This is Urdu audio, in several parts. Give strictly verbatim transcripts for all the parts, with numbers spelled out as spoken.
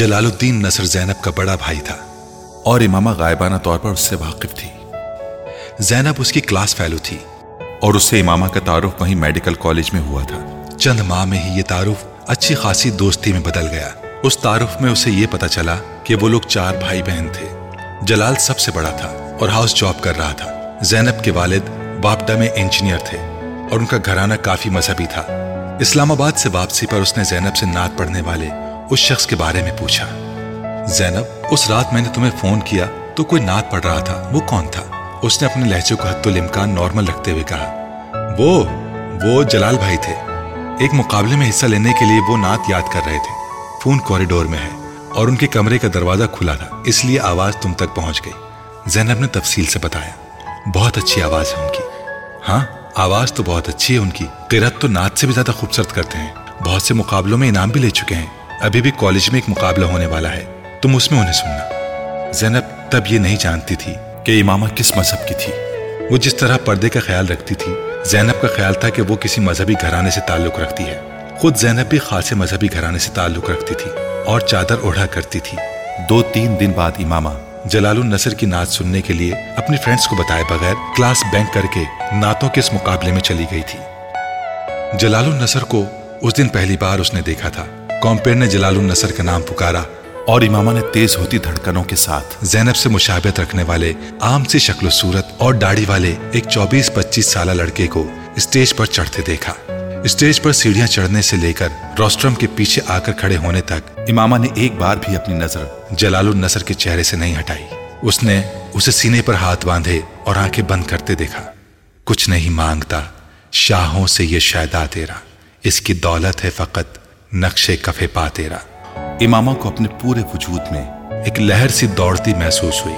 جلال الدین نصر زینب کا بڑا بھائی تھا اور امامہ غائبانہ طور پر اس سے واقف تھی۔ زینب اس کی کلاس فیلو تھی اور اس سے امامہ کا تعارف وہیں میڈیکل کالج میں ہوا تھا۔ چند ماہ میں ہی یہ تعارف اچھی خاصی دوستی میں بدل گیا۔ اس تعارف میں اسے یہ پتا چلا کہ وہ لوگ چار بھائی بہن تھے۔ جلال سب سے بڑا تھا اور ہاؤس جاب کر رہا تھا۔ زینب کے والد واپڈا میں انجینئر تھے اور ان کا گھرانہ کافی مذہبی تھا۔ اسلام آباد سے واپسی پر اس نے زینب سے نعت پڑھنے والے اس شخص کے بارے میں پوچھا، زینب اس رات میں نے تمہیں فون کیا تو کوئی نعت پڑھ رہا تھا، وہ کون تھا؟ اس نے اپنے لہجے کو حد الامکان نارمل رکھتے ہوئے کہا، وہ وہ جلال بھائی تھے، ایک مقابلے میں حصہ لینے کے لیے وہ نعت یاد کر رہے تھے۔ فون کوریڈور میں ہے اور ان کے کمرے کا دروازہ کھلا تھا، اس لیے آواز تم تک پہنچ گئی۔ زینب نے تفصیل سے بتایا، بہت اچھی آواز ہے ان کی۔ ہاں آواز تو بہت اچھی ہے ان کی، قرأت تو نعت سے بھی زیادہ خوبصورت کرتے ہیں، بہت سے مقابلوں میں انعام بھی لے چکے ہیں، ابھی بھی کالج میں ایک مقابلہ ہونے والا ہے، تم اس میں انہیں سننا۔ زینب تب یہ نہیں جانتی تھی کہ امامہ کس مذہب کی تھی۔ وہ جس طرح پردے کا خیال رکھتی تھی، زینب کا خیال تھا کہ وہ کسی مذہبی گھرانے سے تعلق رکھتی ہے۔ خود زینب بھی خاصے مذہبی گھرانے سے تعلق رکھتی تھی اور چادر اوڑھا کرتی تھی۔ دو تین دن بعد امامہ جلال النصر کی نعت سننے کے لیے اپنے فرینڈز کو بتائے بغیر کلاس بینک کر کے نعتوں کے اس مقابلے میں چلی گئی تھی۔ جلال النصر کو اس دن پہلی بار اس نے دیکھا تھا۔ کمپیئر نے جلال النصر کا نام پکارا اور امامہ نے تیز ہوتی دھڑکنوں کے ساتھ زینب سے مشابہت رکھنے والے عام سی شکل و صورت اور داڑھی والے ایک چوبیس پچیس سالہ لڑکے کو اسٹیج پر چڑھتے دیکھا۔ اسٹیج پر سیڑھیاں چڑھنے سے لے کر روسٹرم کے پیچھے آ کر کھڑے ہونے تک امامہ نے ایک بار بھی اپنی نظر جلال النصر کے چہرے سے نہیں ہٹائی۔ اس نے اسے سینے پر ہاتھ باندھے اور آنکھیں بند کرتے دیکھا۔ کچھ نہیں مانگتا شاہوں سے یہ شیدا تیرا، اس کی دولت ہے فقط نقشے کفے پا تیرا۔ امامہ کو اپنے پورے وجود میں ایک لہر سی دوڑتی محسوس ہوئی۔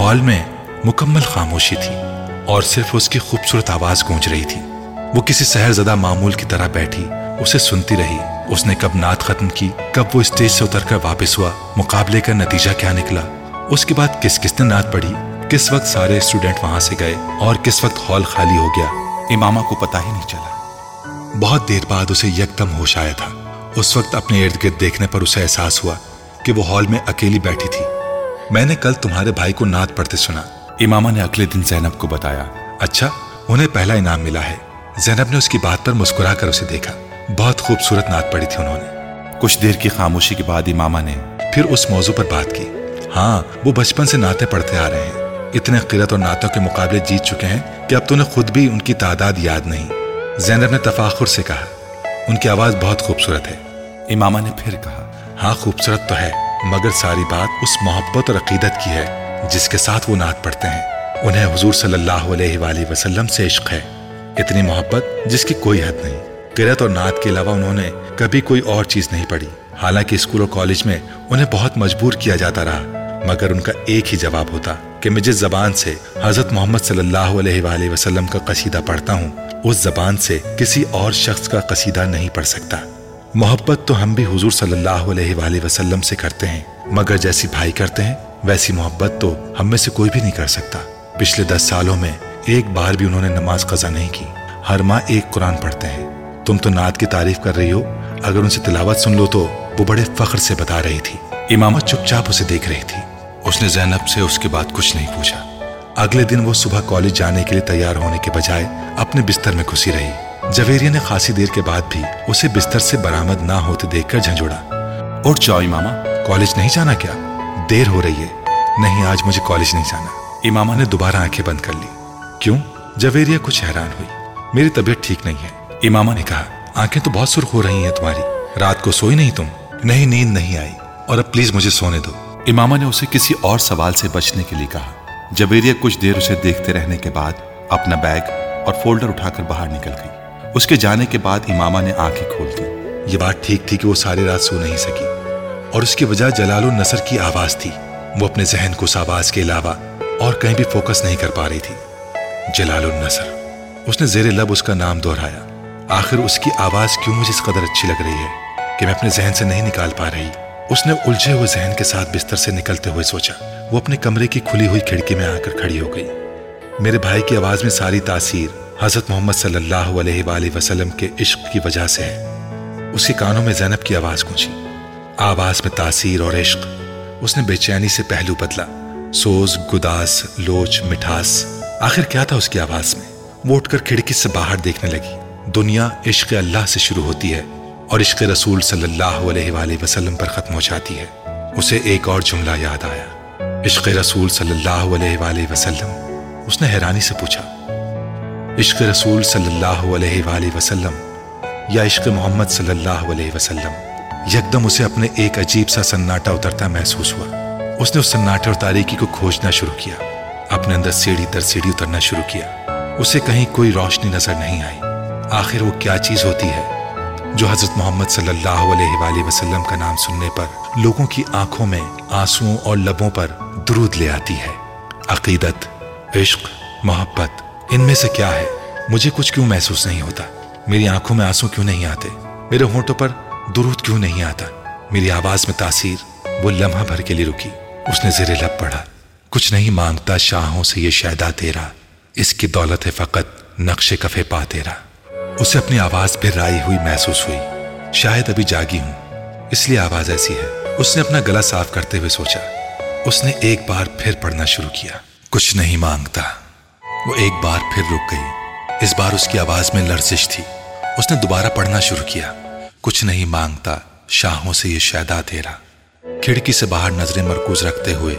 ہال میں مکمل خاموشی تھی اور صرف اس کی خوبصورت آواز گونج رہی تھی۔ وہ کسی سحر زدہ معمول کی طرح بیٹھی اسے سنتی رہی۔ اس نے کب نعت ختم کی، کب وہ اسٹیج سے اتر کر واپس ہوا، مقابلے کا نتیجہ کیا نکلا، اس کے بعد کس کس نے نعت پڑھی، کس وقت سارے اسٹوڈنٹ وہاں سے گئے اور کس وقت ہال خالی ہو گیا، امامہ کو پتا ہی نہیں چلا۔ بہت دیر بعد اسے یکدم ہوش آیا تھا۔ اس وقت اپنے ارد گرد دیکھنے پر اسے احساس ہوا کہ وہ ہال میں اکیلی بیٹھی تھی۔ میں نے کل تمہارے بھائی کو نعت پڑھتے سنا، امامہ نے اگلے دن زینب کو بتایا۔ اچھا، انہیں پہلا انعام ملا ہے۔ زینب نے اس کی بات پر مسکرا کر اسے دیکھا، بہت خوبصورت نعت پڑھی تھی انہوں نے۔ کچھ دیر کی خاموشی کے بعد امامہ نے پھر اس موضوع پر بات کی۔ ہاں، وہ بچپن سے نعتیں پڑھتے آ رہے ہیں، اتنے قرأت اور نعتوں کے مقابلے جیت چکے ہیں کہ اب تو انہیں خود بھی ان کی تعداد یاد نہیں۔ زینب نے تفاخر سے کہا، ان کی آواز بہت خوبصورت ہے۔ امامہ نے پھر کہا، ہاں خوبصورت تو ہے، مگر ساری بات اس محبت اور عقیدت کی ہے جس کے ساتھ وہ نعت پڑھتے ہیں۔ انہیں حضور صلی اللہ علیہ وآلہ وسلم سے عشق ہے، اتنی محبت جس کی کوئی حد نہیں۔ قرأت اور نعت کے علاوہ انہوں نے کبھی کوئی اور چیز نہیں پڑھی۔ حالانکہ اسکول اور کالج میں انہیں بہت مجبور کیا جاتا رہا، مگر ان کا ایک ہی جواب ہوتا کہ مجھے زبان سے حضرت محمد صلی اللہ علیہ وآلہ وسلم کا قصیدہ پڑھتا ہوں، اس زبان سے کسی اور شخص کا قصیدہ نہیں پڑھ سکتا۔ محبت تو ہم بھی حضور صلی اللہ علیہ وآلہ وسلم سے کرتے ہیں، مگر جیسی بھائی کرتے ہیں ویسی محبت تو ہم میں سے کوئی بھی نہیں کر سکتا۔ پچھلے دس سالوں میں ایک بار بھی انہوں نے نماز قضا نہیں کی، ہر ماہ ایک قرآن پڑھتے ہیں۔ تم تو نعت کی تعریف کر رہی ہو، اگر ان سے تلاوت سن لو تو، وہ بڑے فخر سے بتا رہی تھی۔ امامہ چپ چاپ اسے دیکھ رہی تھی۔ اس نے زینب سے اس کے بعد کچھ نہیں پوچھا۔ اگلے دن وہ صبح کالج جانے کے لیے تیار ہونے کے بجائے اپنے بستر میں گھسی رہی۔ جویریہ نے خاصی دیر کے بعد بھی اسے بستر سے برآمد نہ ہوتے دیکھ کر جھنجھوڑا۔ اٹھ جاؤ امامہ، کالج نہیں جانا کیا؟ دیر ہو رہی ہے۔ نہیں، آج مجھے کالج نہیں جانا۔ امامہ نے دوبارہ آنکھیں بند کر لی۔ کیوں؟ جویریہ کچھ حیران ہوئی۔ میری طبیعت ٹھیک نہیں ہے، امامہ نے کہا۔ آنکھیں تو بہت سرخ ہو رہی ہیں تمہاری، رات کو سوئی نہیں تم؟ نہیں، نیند نہیں آئی، اور اب پلیز مجھے سونے دو۔ امامہ نے اسے کسی اور سوال سے بچنے کے لیے کہا۔ جویریہ کچھ دیر اسے دیکھتے رہنے کے بعد اپنا بیگ اور فولڈر اٹھا کر باہر نکل گئی۔ اس کے جانے کے بعد امامہ نے آنکھیں کھول دی۔ یہ بات ٹھیک تھی کہ وہ ساری رات سو نہیں سکی، اور اس کی وجہ جلال النصر کی آواز تھی۔ وہ اپنے ذہن کو اس آواز کے علاوہ اور کہیں بھی فوکس نہیں کر پا رہی تھی۔ جلال النصر، اس نے زیر لب اس کا نام دہرایا۔ آخر اس کی آواز کیوں مجھے اس قدر اچھی لگ رہی ہے کہ میں اپنے ذہن سے نہیں نکال پا رہی؟ اس نے الجھے ہوئے ذہن کے ساتھ بستر سے نکلتے ہوئے سوچا۔ وہ اپنے کمرے کی کھلی ہوئی کھڑکی میں آ کر کھڑی ہو گئی۔ میرے بھائی کی آواز میں ساری تاثیر حضرت محمد صلی اللہ علیہ وآلہ وسلم کے عشق کی وجہ سے ہے۔ اس کے کانوں میں زینب کی آواز گونجی۔ آواز میں تاثیر اور عشق. اس نے بے چینی سے پہلو بدلا، سوز، گداس، لوچ، مٹھاس، آخر کیا تھا اس کی آواز میں؟ وہ اٹھ کر کھڑکی سے باہر دیکھنے لگی. دنیا عشق اللہ سے شروع ہوتی ہے اور عشق رسول صلی اللہ علیہ وآلہ وسلم پر ختم ہو جاتی ہے. اسے ایک اور جملہ یاد آیا، عشق رسول صلی اللہ علیہ وآلہ وسلم. اس نے حیرانی سے پوچھا، عشق رسول صلی اللہ علیہ وآلہ وسلم یا عشق محمد صلی اللہ علیہ وسلم؟ یکدم اسے اپنے ایک عجیب سا سناٹا اترتا محسوس ہوا. اس نے اس سناٹے اور تاریکی کو کھوجنا شروع کیا، اپنے اندر سیڑھی در سیڑھی اترنا شروع کیا. اسے کہیں کوئی روشنی نظر نہیں آئی. آخر وہ کیا چیز ہوتی ہے جو حضرت محمد صلی اللہ علیہ وآلہ وسلم کا نام سننے پر لوگوں کی آنکھوں میں آنسوؤں اور لبوں پر درود لے آتی ہے؟ عقیدت، عشق، محبت، ان میں سے کیا ہے؟ مجھے کچھ کیوں محسوس نہیں ہوتا؟ میری آنکھوں میں آنسو کیوں نہیں آتے؟ میرے ہونٹوں پر درود کیوں نہیں آتا؟ میری آواز میں تاثیر. وہ لمحہ بھر کے لیے رکی. اس نے زیر لب پڑھا، کچھ نہیں مانگتا شاہوں سے یہ شیدا تیرا، اس کی دولت ہے فقط نقش کفے پا تیرا. اسے اپنی آواز پہ رائی ہوئی محسوس ہوئی. شاید ابھی جاگی ہوں اس لیے آواز ایسی ہے، اس نے اپنا گلا صاف کرتے ہوئے سوچا. اس نے ایک بار پھر پڑھنا شروع کیا، کچھ نہیں مانگتا. وہ ایک بار پھر رک گئی. اس بار اس کی آواز میں لرزش تھی. اس نے دوبارہ پڑھنا شروع کیا، کچھ نہیں مانگتا شاہوں سے یہ شیدا تیرا. کھڑکی سے باہر نظریں مرکوز رکھتے ہوئے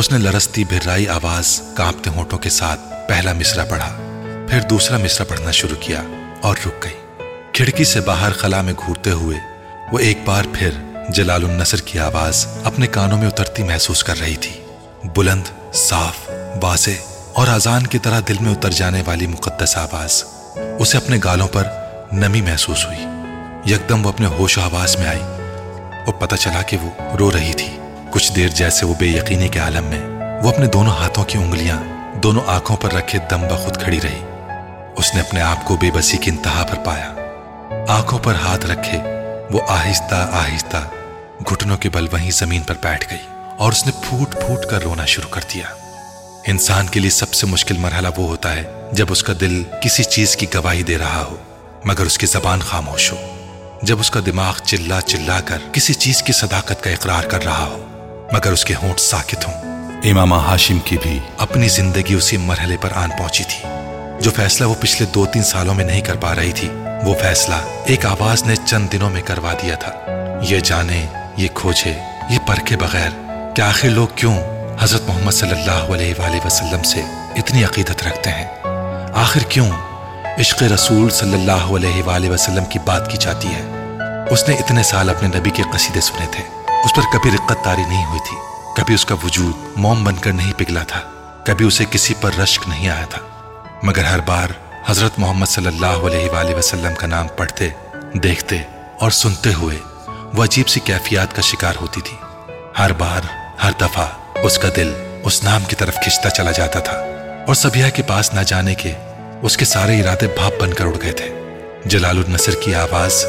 اس نے لرزتی بھرائی آواز کانپتے ہونٹوں کے ساتھ پہلا مصرع پڑھا، پھر دوسرا مصرع پڑھنا شروع کیا اور رک گئی. کھڑکی سے باہر خلا میں گھورتے ہوئے وہ ایک بار پھر جلال النصر کی آواز اپنے کانوں میں اترتی محسوس کر رہی تھی، بلند، صاف، واضح اور اذان کی طرح دل میں اتر جانے والی مقدس آواز. اسے اپنے گالوں پر نمی محسوس ہوئی. یکدم وہ اپنے ہوش و آواز میں آئی اور پتہ چلا کہ وہ رو رہی تھی. کچھ دیر جیسے وہ بے یقینی کے عالم میں وہ اپنے دونوں ہاتھوں کی انگلیاں دونوں آنکھوں پر رکھے دم بخود کھڑی رہی. اس نے اپنے آپ کو بے بسی کی انتہا پر پایا. آنکھوں پر ہاتھ رکھے وہ آہستہ آہستہ گھٹنوں کے بل وہیں زمین پر بیٹھ گئی اور اس نے پھوٹ پھوٹ کر رونا شروع کر دیا. انسان کے لیے سب سے مشکل مرحلہ وہ ہوتا ہے جب اس کا دل کسی چیز کی گواہی دے رہا ہو مگر اس کی زبان خاموش ہو، جب اس کا دماغ چلا چلا کر کسی چیز کی صداقت کا اقرار کر رہا ہو مگر اس کے ہونٹ ساکت ہوں. امامہ ہاشم کی بھی اپنی زندگی اسی مرحلے پر آن پہنچی تھی. جو فیصلہ وہ پچھلے دو تین سالوں میں نہیں کر پا رہی تھی، وہ فیصلہ ایک آواز نے چند دنوں میں کروا دیا تھا. یہ جانے، یہ کھوجے، یہ پرکھے بغیر کہ آخر لوگ کیوں حضرت محمد صلی اللہ علیہ وآلہ وسلم سے اتنی عقیدت رکھتے ہیں، آخر کیوں عشق رسول صلی اللہ علیہ وآلہ وسلم کی بات کی جاتی ہے. اس نے اتنے سال اپنے نبی کے قصیدے سنے تھے، اس پر کبھی رقت طاری نہیں ہوئی تھی، کبھی اس کا وجود موم بن کر نہیں پگھلا تھا، کبھی اسے کسی پر رشک نہیں آیا تھا. مگر ہر بار حضرت محمد صلی اللہ علیہ وآلہ وسلم کا نام پڑھتے، دیکھتے اور سنتے ہوئے وہ عجیب سی کیفیات کا شکار ہوتی تھی. ہر بار، ہر دفعہ اس کا دل اس نام کی طرف کھنچتا چلا جاتا تھا اور سبیحہ کے پاس نہ جانے کے اس کے سارے ارادے بھاپ بن کر اڑ گئے تھے. جلال النصر کی آواز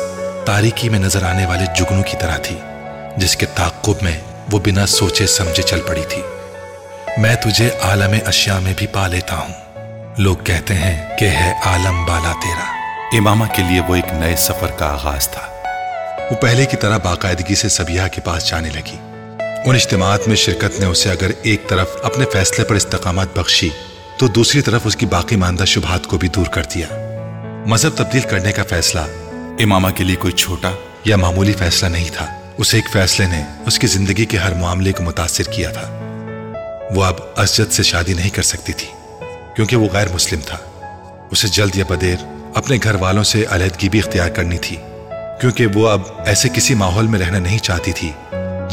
تاریکی میں نظر آنے والے جگنو کی طرح تھی جس کے تعقب میں وہ بنا سوچے سمجھے چل پڑی تھی. میں تجھے عالم اشیاء میں بھی پا لیتا ہوں، لوگ کہتے ہیں کہ ہے عالم بالا تیرا. امامہ کے لیے وہ ایک نئے سفر کا آغاز تھا. وہ پہلے کی طرح باقاعدگی سے سبیحہ کے پاس جانے لگی. ان اجتماعات میں شرکت نے اسے اگر ایک طرف اپنے فیصلے پر استقامت بخشی تو دوسری طرف اس کی باقی ماندہ شبہات کو بھی دور کر دیا. مذہب تبدیل کرنے کا فیصلہ امامہ کے لیے کوئی چھوٹا یا معمولی فیصلہ نہیں تھا. اسے ایک فیصلے نے اس کی زندگی کے ہر معاملے کو متاثر کیا تھا. وہ اب اسجد سے شادی نہیں کر سکتی تھی کیونکہ وہ غیر مسلم تھا. اسے جلد یا بدیر اپنے گھر والوں سے علیحدگی بھی اختیار کرنی تھی کیونکہ وہ اب ایسے کسی ماحول میں رہنا نہیں چاہتی تھی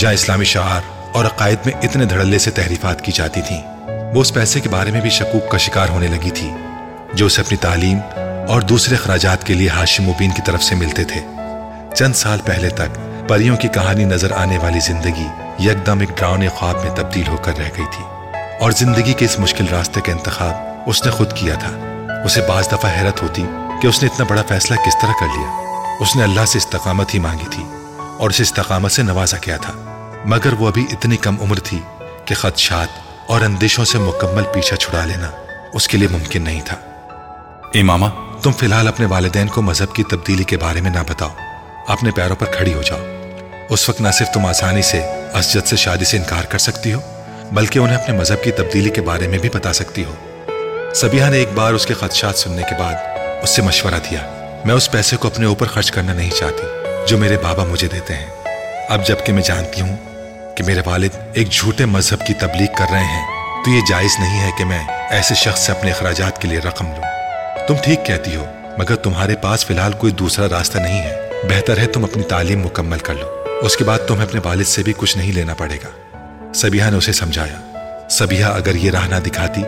جہاں اسلامی شعار اور عقائد میں اتنے دھڑلے سے تحریفات کی جاتی تھیں. وہ اس پیسے کے بارے میں بھی شکوک کا شکار ہونے لگی تھی جو اسے اپنی تعلیم اور دوسرے اخراجات کے لیے ہاشم مبین کی طرف سے ملتے تھے. چند سال پہلے تک پریوں کی کہانی نظر آنے والی زندگی یکدم ایک ڈراؤنے خواب میں تبدیل ہو کر رہ گئی تھی اور زندگی کے اس مشکل راستے کا انتخاب اس نے خود کیا تھا. اسے بعض دفعہ حیرت ہوتی کہ اس نے اتنا بڑا فیصلہ کس طرح کر لیا. اس نے اللہ سے استقامت ہی مانگی تھی اور اسے استقامت سے نوازا گیا تھا مگر وہ ابھی اتنی کم عمر تھی کہ خدشات اور اندیشوں سے مکمل پیچھا چھڑا لینا اس کے لیے ممکن نہیں تھا. امامہ، تم فی الحال اپنے والدین کو مذہب کی تبدیلی کے بارے میں نہ بتاؤ، اپنے پیروں پر کھڑی ہو جاؤ. اس وقت نہ صرف تم آسانی سے اسجد سے شادی سے انکار کر سکتی ہو بلکہ انہیں اپنے مذہب کی تبدیلی کے بارے میں بھی بتا سکتی ہو۔ سبیحہ نے ایک بار اس کے خدشات سننے کے بعد اس سے مشورہ دیا، میں اس پیسے کو اپنے اوپر خرچ کرنا نہیں چاہتی جو میرے بابا مجھے دیتے ہیں، اب جب کہ میں جانتی ہوں کہ میرے والد ایک جھوٹے مذہب کی تبلیغ کر رہے ہیں تو یہ جائز نہیں ہے کہ میں ایسے شخص سے اپنے اخراجات کے لیے رقم لوں۔ تم ٹھیک کہتی ہو مگر تمہارے پاس فی الحال کوئی دوسرا راستہ نہیں ہے، بہتر ہے تم اپنی تعلیم مکمل کر لو، اس کے بعد تمہیں اپنے والد سے بھی کچھ نہیں لینا پڑے گا۔ سبیحہ نے اسے سمجھایا، سبیحہ اگر یہ راہ نہ دکھاتی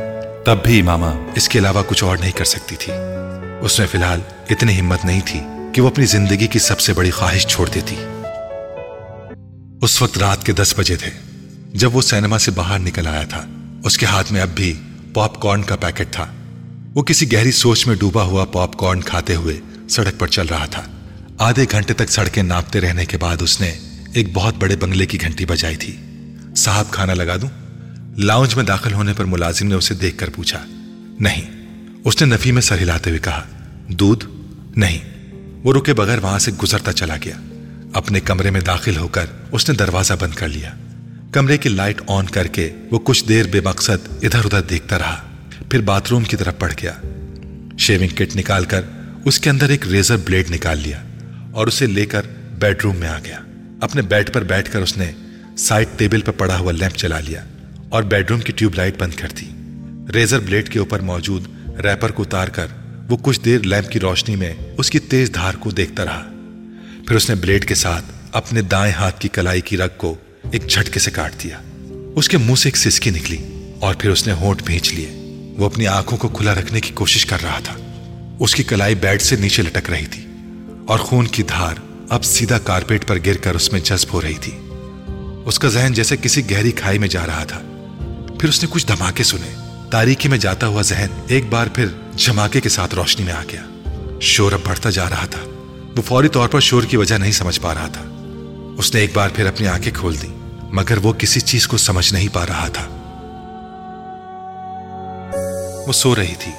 تب بھی امامہ اس کے علاوہ کچھ اور نہیں کر سکتی تھی۔ اس میں فی الحال اتنی ہمت نہیں تھی کہ وہ اپنی زندگی کی سب سے بڑی خواہش چھوڑ دیتی۔ اس وقت رات کے دس بجے تھے جب وہ سینما سے باہر نکل آیا تھا۔ اس کے ہاتھ میں اب بھی پاپ کارن کا پیکٹ تھا، وہ کسی گہری سوچ میں ڈوبا ہوا پاپ کارن کھاتے ہوئے سڑک پر چل رہا تھا۔ آدھے گھنٹے تک سڑکیں ناپتے رہنے کے بعد اس نے ایک بہت بڑے بنگلے کی گھنٹی بجائی تھی۔ صاحب کھانا لگا دوں؟ لاؤنج میں داخل ہونے پر ملازم نے اسے دیکھ کر پوچھا۔ نہیں، اس نے نفی میں سر ہلاتے ہوئے کہا۔ دودھ؟ نہیں۔ وہ رکے بغیر وہاں سے گزرتا چلا گیا۔ اپنے کمرے میں داخل ہو کر اس نے دروازہ بند کر لیا۔ کمرے کی لائٹ آن کر کے وہ کچھ دیر بے مقصد ادھر ادھر دیکھتا رہا، پھر باتھ روم کی طرف بڑھ گیا۔ شیونگ کٹ نکال کر اس کے اندر ایک ریزر بلیڈ نکال لیا اور اسے لے کر بیڈ روم میں آ گیا۔ اپنے بیڈ پر بیٹھ کر اس نے سائڈ ٹیبل پر پڑا ہوا لیمپ چلا لیا اور بیڈ روم کی ٹیوب لائٹ بند کر دی۔ ریزر بلیڈ کے اوپر موجود ریپر کو اتار کر وہ کچھ دیر لیمپ کی روشنی میں اس کی تیز دھار کو دیکھتا رہا، پھر اس نے بلیڈ کے ساتھ اپنے دائیں ہاتھ کی کلائی کی رگ کو ایک جھٹکے سے کاٹ دیا۔ اس کے منہ سے ایک سسکی نکلی اور پھر اس نے ہونٹ بھینچ لیے۔ وہ اپنی آنکھوں کو کھلا رکھنے کی کوشش کر رہا تھا، اس کی کلائی بیڈ سے نیچے لٹک رہی تھی اور خون کی دھار اب سیدھا کارپیٹ پر گر کر اس میں جذب ہو رہی تھی۔ اس کا ذہن جیسے کسی گہری کھائی میں جا رہا تھا۔ پھر اس نے کچھ دھماکے سنے، تاریکی میں جاتا ہوا ذہن ایک بار پھر جھماکے کے ساتھ روشنی میں آ گیا۔ شور اب بڑھتا جا رہا تھا، وہ فوری طور پر شور کی وجہ نہیں سمجھ پا رہا تھا۔ اس نے ایک بار پھر اپنی آنکھیں کھول دیں مگر وہ کسی چیز کو سمجھ نہیں پا رہا تھا۔ وہ سو رہی تھی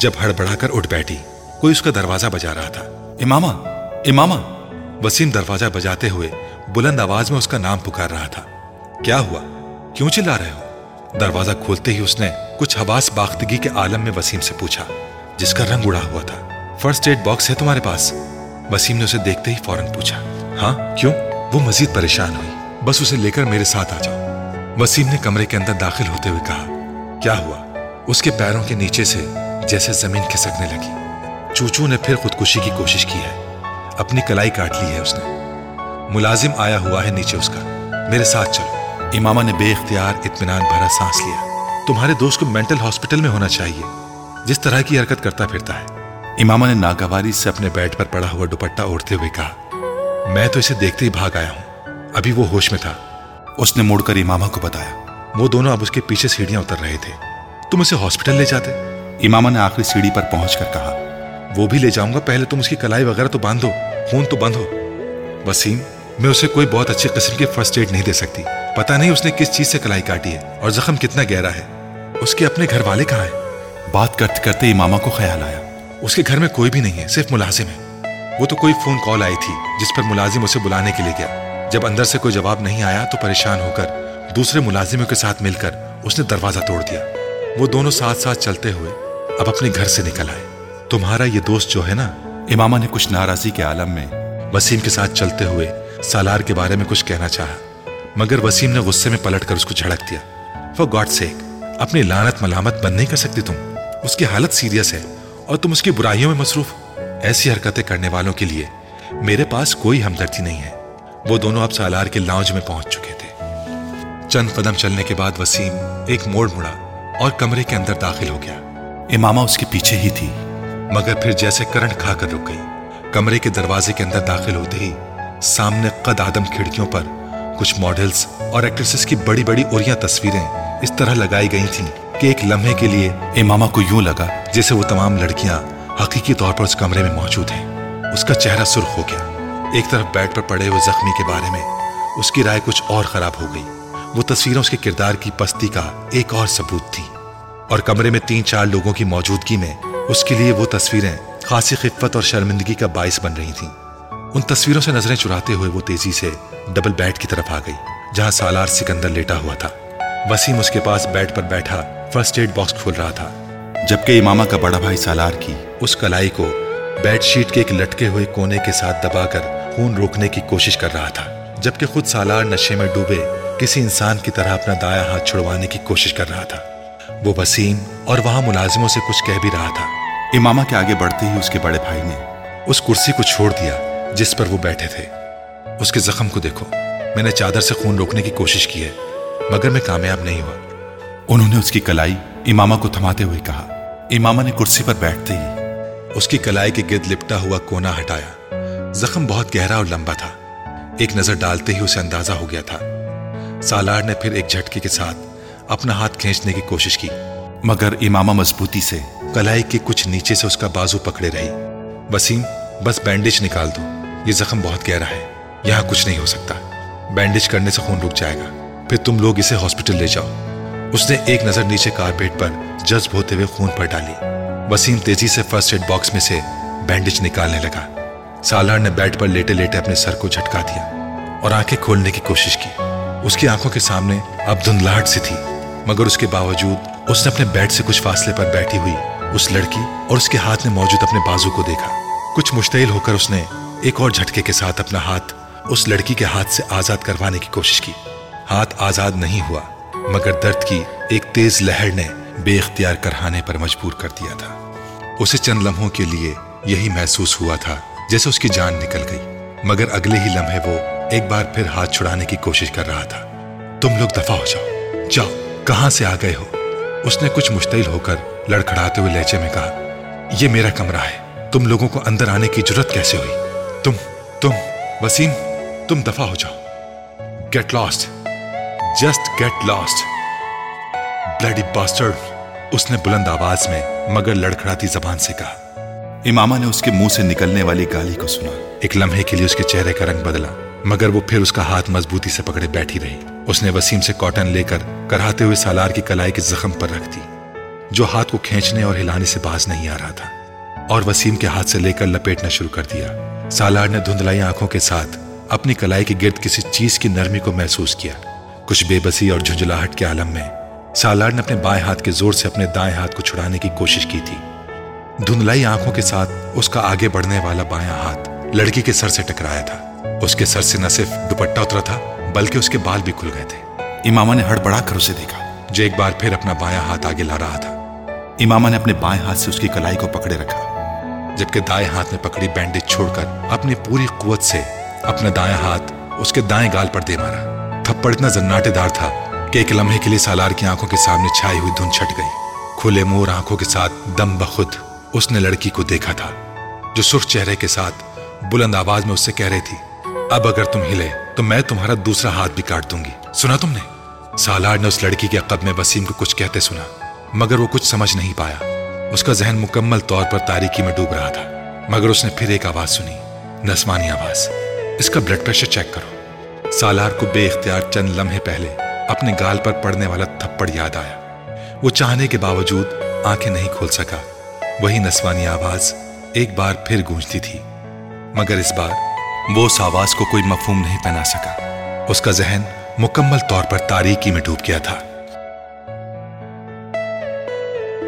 جب ہڑبڑا کر اٹھ بیٹھی۔ کوئی اس کا دروازہ بجا رہا تھا۔ امامہ! امامہ! وسیم دروازہ بجاتے ہوئے بلند آواز میں اس کا نام پکار رہا تھا۔ کیا ہوا؟ کیوں چلا رہے ہو؟ دروازہ کھولتے ہی اس نے کچھ حواس باختگی کے عالم میں وسیم سے پوچھا، جس کا رنگ اڑا ہوا تھا۔ فرسٹ ایڈ باکس ہے تمہارے پاس؟ وسیم نے اسے دیکھتے ہی فوراً پوچھا۔ ہاں، کیوں؟ وہ مزید پریشان ہوئی۔ بس اسے لے کر میرے ساتھ آ جاؤ، وسیم نے کمرے کے اندر داخل ہوتے ہوئے کہا۔ کیا ہوا؟ اس کے پیروں کے نیچے سے جیسے زمین کھسکنے لگی۔ چوچو نے پھر خودکشی کی کوشش کی ہے، اپنی کلائی کاٹ لی ہے اس نے۔ ملازم آیا ہوا ہے نیچے اس کا، میرے ساتھ چلو۔ امامہ نے بے اختیار اطمینان بھرا سانس لیا۔ تمہارے دوست کو مینٹل ہاسپٹل میں ہونا چاہیے، جس طرح کی حرکت کرتا پھرتا ہے۔ امامہ نے ناگواری سے اپنے بیڈ پر پڑا ہوا دوپٹہ اوڑھتے ہوئے کہا۔ میں تو اسے دیکھتے ہی بھاگ آیا ہوں، ابھی وہ ہوش میں تھا، اس نے مڑ کر امامہ کو بتایا۔ وہ دونوں اب اس کے پیچھے سیڑھیاں اتر رہے تھے۔ تم اسے ہاسپٹل لے جاتے؟ امامہ نے آخری سیڑھی پر پہنچ کر کہا۔ وہ بھی لے جاؤں گا، پہلے تم اس کی کلائی وغیرہ تو باندھ دو، خون تو بند ہو۔ وسیم، میں اسے کوئی بہت اچھی قسم کی فرسٹ ایڈ نہیں دے سکتی، پتہ نہیں اس نے کس چیز سے کلائی کاٹی ہے اور زخم کتنا گہرا ہے۔ اس کے اپنے گھر والے کہاں ہیں؟ بات کرتے کرتے امامہ کو خیال آیا، اس کے گھر میں کوئی بھی نہیں ہے، صرف ملازم ہے۔ وہ تو کوئی فون کال آئی تھی جس پر ملازم اسے بلانے کے لیے گیا، جب اندر سے کوئی جواب نہیں آیا تو پریشان ہو کر دوسرے ملازموں کے ساتھ مل کر اس نے دروازہ توڑ دیا۔ وہ دونوں ساتھ ساتھ چلتے ہوئے اب اپنے گھر سے نکل آئے۔ تمہارا یہ دوست جو ہے نا، امامہ نے کچھ ناراضی کے عالم میں وسیم کے ساتھ چلتے ہوئے سالار کے بارے میں کچھ کہنا چاہا، مگر وسیم نے غصے میں پلٹ کر اس کو جھڑک دیا۔ فار گاڈ سیک، اپنی لعنت ملامت بند نہیں کر سکتی تم؟ اس کی حالت سیریس ہے اور تم اس کی برائیوں میں مصروف ہو۔ ایسی حرکتیں کرنے والوں کے لیے میرے پاس کوئی ہمدردی نہیں ہے۔ وہ دونوں اب سالار کے لاؤنج میں پہنچ چکے تھے۔ چند قدم چلنے کے بعد وسیم ایک موڑ مڑا اور کمرے کے اندر داخل ہو گیا۔ امامہ اس کے پیچھے ہی تھی، مگر پھر جیسے کرنٹ کھا کر رک گئی۔ کمرے کے دروازے کے اندر داخل ہوتے ہی سامنے قد آدم کھڑکیوں پر کچھ ماڈلز اور ایکٹریسز کی بڑی بڑی اوریاں تصویریں اس طرح لگائی گئی تھیں کہ ایک لمحے کے لیے امامہ کو یوں لگا جیسے وہ تمام لڑکیاں حقیقی طور پر اس کمرے میں موجود ہیں۔ اس کا چہرہ سرخ ہو گیا۔ ایک طرف بیڈ پر پڑے ہوئے زخمی کے بارے میں اس کی رائے کچھ اور خراب ہو گئی۔ وہ تصویریں اس کے کردار کی پستی کا ایک اور ثبوت تھی، اور کمرے میں تین چار لوگوں کی موجودگی میں اس کے لیے وہ تصویریں خاصی خفت اور شرمندگی کا باعث بن رہی تھیں۔ ان تصویروں سے نظریں چراتے ہوئے وہ تیزی سے ڈبل بیڈ کی طرف آ گئی جہاں سالار سکندر لیٹا ہوا تھا. وسیم اس کے پاس بیڈ پر بیٹھا فرسٹ ایڈ باکس کھول رہا تھا, جبکہ امامہ کا بڑا بھائی سالار کی اس کلائی کو بیڈ شیٹ کے ایک لٹکے ہوئے کونے کے ساتھ دبا کر خون روکنے کی کوشش کر رہا تھا, جبکہ خود سالار نشے میں ڈوبے کسی انسان کی طرح اپنا دایاں ہاتھ چھڑوانے کی کوشش کر رہا تھا. وہ وسیم اور وہاں ملازموں سے کچھ کہہ بھی رہا تھا. امامہ کے آگے بڑھتے ہی اس کے بڑے بھائی نے اس کرسی کو چھوڑ دیا جس پر وہ بیٹھے تھے. اس کے زخم کو دیکھو, میں نے چادر سے خون روکنے کی کوشش کی ہے مگر میں کامیاب نہیں ہوا, انہوں نے اس کی کلائی امامہ کو تھماتے ہوئے کہا. امامہ نے کرسی پر بیٹھتے ہی اس کی کلائی کے گرد لپٹا ہوا کونا ہٹایا. زخم بہت گہرا اور لمبا تھا, ایک نظر ڈالتے ہی اسے اندازہ ہو گیا تھا. سالار نے پھر ایک جھٹکے کے ساتھ اپنا ہاتھ کھینچنے کی کوشش کی, مگر امامہ مضبوطی سے کلائی کے کچھ نیچے سے اس کا بازو پکڑے رہی. وسیم, بس بینڈیج نکال دو, یہ زخم بہت گہرا ہے, یہاں کچھ نہیں ہو سکتا, بینڈیج کرنے سے خون رک جائے گا, پھر تم لوگ اسے ہاسپٹل لے جاؤ. اس نے ایک نظر نیچے کارپیٹ پر جذب ہوتے ہوئے خون پر ڈالی. وسیم تیزی سے فرسٹ ایڈ باکس میں سے بینڈیج نکالنے لگا. سالار نے بیڈ پر لیٹے لیٹے اپنے سر کو جھٹکا دیا اور آنکھیں کھولنے کی کوشش کی. اس کی آنکھوں کے سامنے اب دھندلاہٹ سی تھی, مگر اس کے باوجود اس نے اپنے بیڈ سے کچھ فاصلے پر بیٹھی ہوئی اس لڑکی اور اس کے ہاتھ میں موجود اپنے بازو کو دیکھا. کچھ مشتعل ہو کر اس نے ایک اور جھٹکے کے ساتھ اپنا ہاتھ اس لڑکی کے ہاتھ سے آزاد کروانے کی کوشش کی. ہاتھ آزاد نہیں ہوا, مگر درد کی ایک تیز لہر نے بے اختیار کرہانے پر مجبور کر دیا تھا. اسے چند لمحوں کے لیے یہی محسوس ہوا تھا جیسے اس کی جان نکل گئی, مگر اگلے ہی لمحے وہ ایک بار پھر ہاتھ چھڑانے کی کوشش کر رہا تھا. تم لوگ دفع ہو جاؤ, جاؤ, کہاں سے آ گئے ہو, اس نے کچھ مشتعل ہو کر لڑکھڑاتے ہوئے لہجے میں کہا. یہ میرا کمرہ ہے, تم لوگوں کو اندر آنے کی جرت کیسے ہوئی؟ تم تم وسیم, تم دفع ہو جاؤ. Get lost, just get lost, bloody bastard, اس نے بلند آواز میں مگر لڑکھڑاتی زبان سے کہا. امامہ نے اس کے منہ سے نکلنے والی گالی کو سنا. ایک لمحے کے لیے اس کے چہرے کا رنگ بدلا, مگر وہ پھر اس کا ہاتھ مضبوطی سے پکڑے بیٹھی رہی. اس نے وسیم سے کاٹن لے کر کراتے ہوئے سالار کی کلائی کے زخم پر رکھ دی, جو ہاتھ کو کھینچنے اور ہلانے سے باز نہیں آ رہا تھا, اور وسیم کے ہاتھ سے لے کر لپیٹنا شروع کر دیا. سالار نے دھندلائی آنکھوں کے ساتھ اپنی کلائی کے گرد کسی چیز کی نرمی کو محسوس کیا. کچھ بے بسی اور جھنجھلاہٹ کے عالم میں سالار نے اپنے بائیں ہاتھ کے زور سے اپنے دائیں ہاتھ کو چھڑانے کی کوشش کی تھی. دھندلائی آنکھوں کے ساتھ اس کا آگے بڑھنے والا بایاں ہاتھ لڑکی کے سر سے ٹکرایا تھا. اس کے سر سے نہ صرف دوپٹہ اترا تھا بلکہ اس کے بال بھی کھل گئے تھے. امامہ نے ہڑبڑا کر اسے دیکھا, جو ایک بار پھر اپنا بایاں ہاتھ آگے لا رہا تھا. امامہ نے اپنے بائیں ہاتھ سے اس کی کلائی کو پکڑے رکھا, جبکہ دائیں ہاتھ میں پکڑی بینڈیج چھوڑ کر اپنی پوری قوت سے اپنا دائیں ہاتھ اس کے دائیں گال پر دے مارا. تھپڑ اتنا زناٹے دار تھا کہ ایک لمحے کے لیے سالار کی آنکھوں کے سامنے چھائی ہوئی دھند چھٹ گئی. کھلے مور آنکھوں کے ساتھ دم بخود اس نے لڑکی کو دیکھا تھا, جو سرخ چہرے کے ساتھ بلند آواز میں اس سے کہہ رہی تھی. اب اگر تم ہلے تو میں تمہارا دوسرا ہاتھ بھی کاٹ دوں گی, سنا تم نے؟ سالار نے اس لڑکی کے عقب میں وسیم کو کچھ کہتے سنا, مگر وہ کچھ سمجھ نہیں پایا. اس کا ذہن مکمل طور پر تاریکی میں ڈوب رہا تھا. مگر اس نے پھر ایک آواز سنی, نسمانی آواز. اس کا بلڈ پریشر چیک کرو. سالار کو بے اختیار چند لمحے پہلے اپنے گال پر پڑنے والا تھپڑ یاد آیا. وہ چاہنے کے باوجود آنکھیں نہیں کھول سکا. وہی نسوانی آواز ایک بار پھر گونجتی تھی, مگر اس بار وہ اس آواز کو کوئی مفہوم نہیں پہنا سکا. اس کا ذہن مکمل طور پر تاریکی میں ڈوب گیا تھا.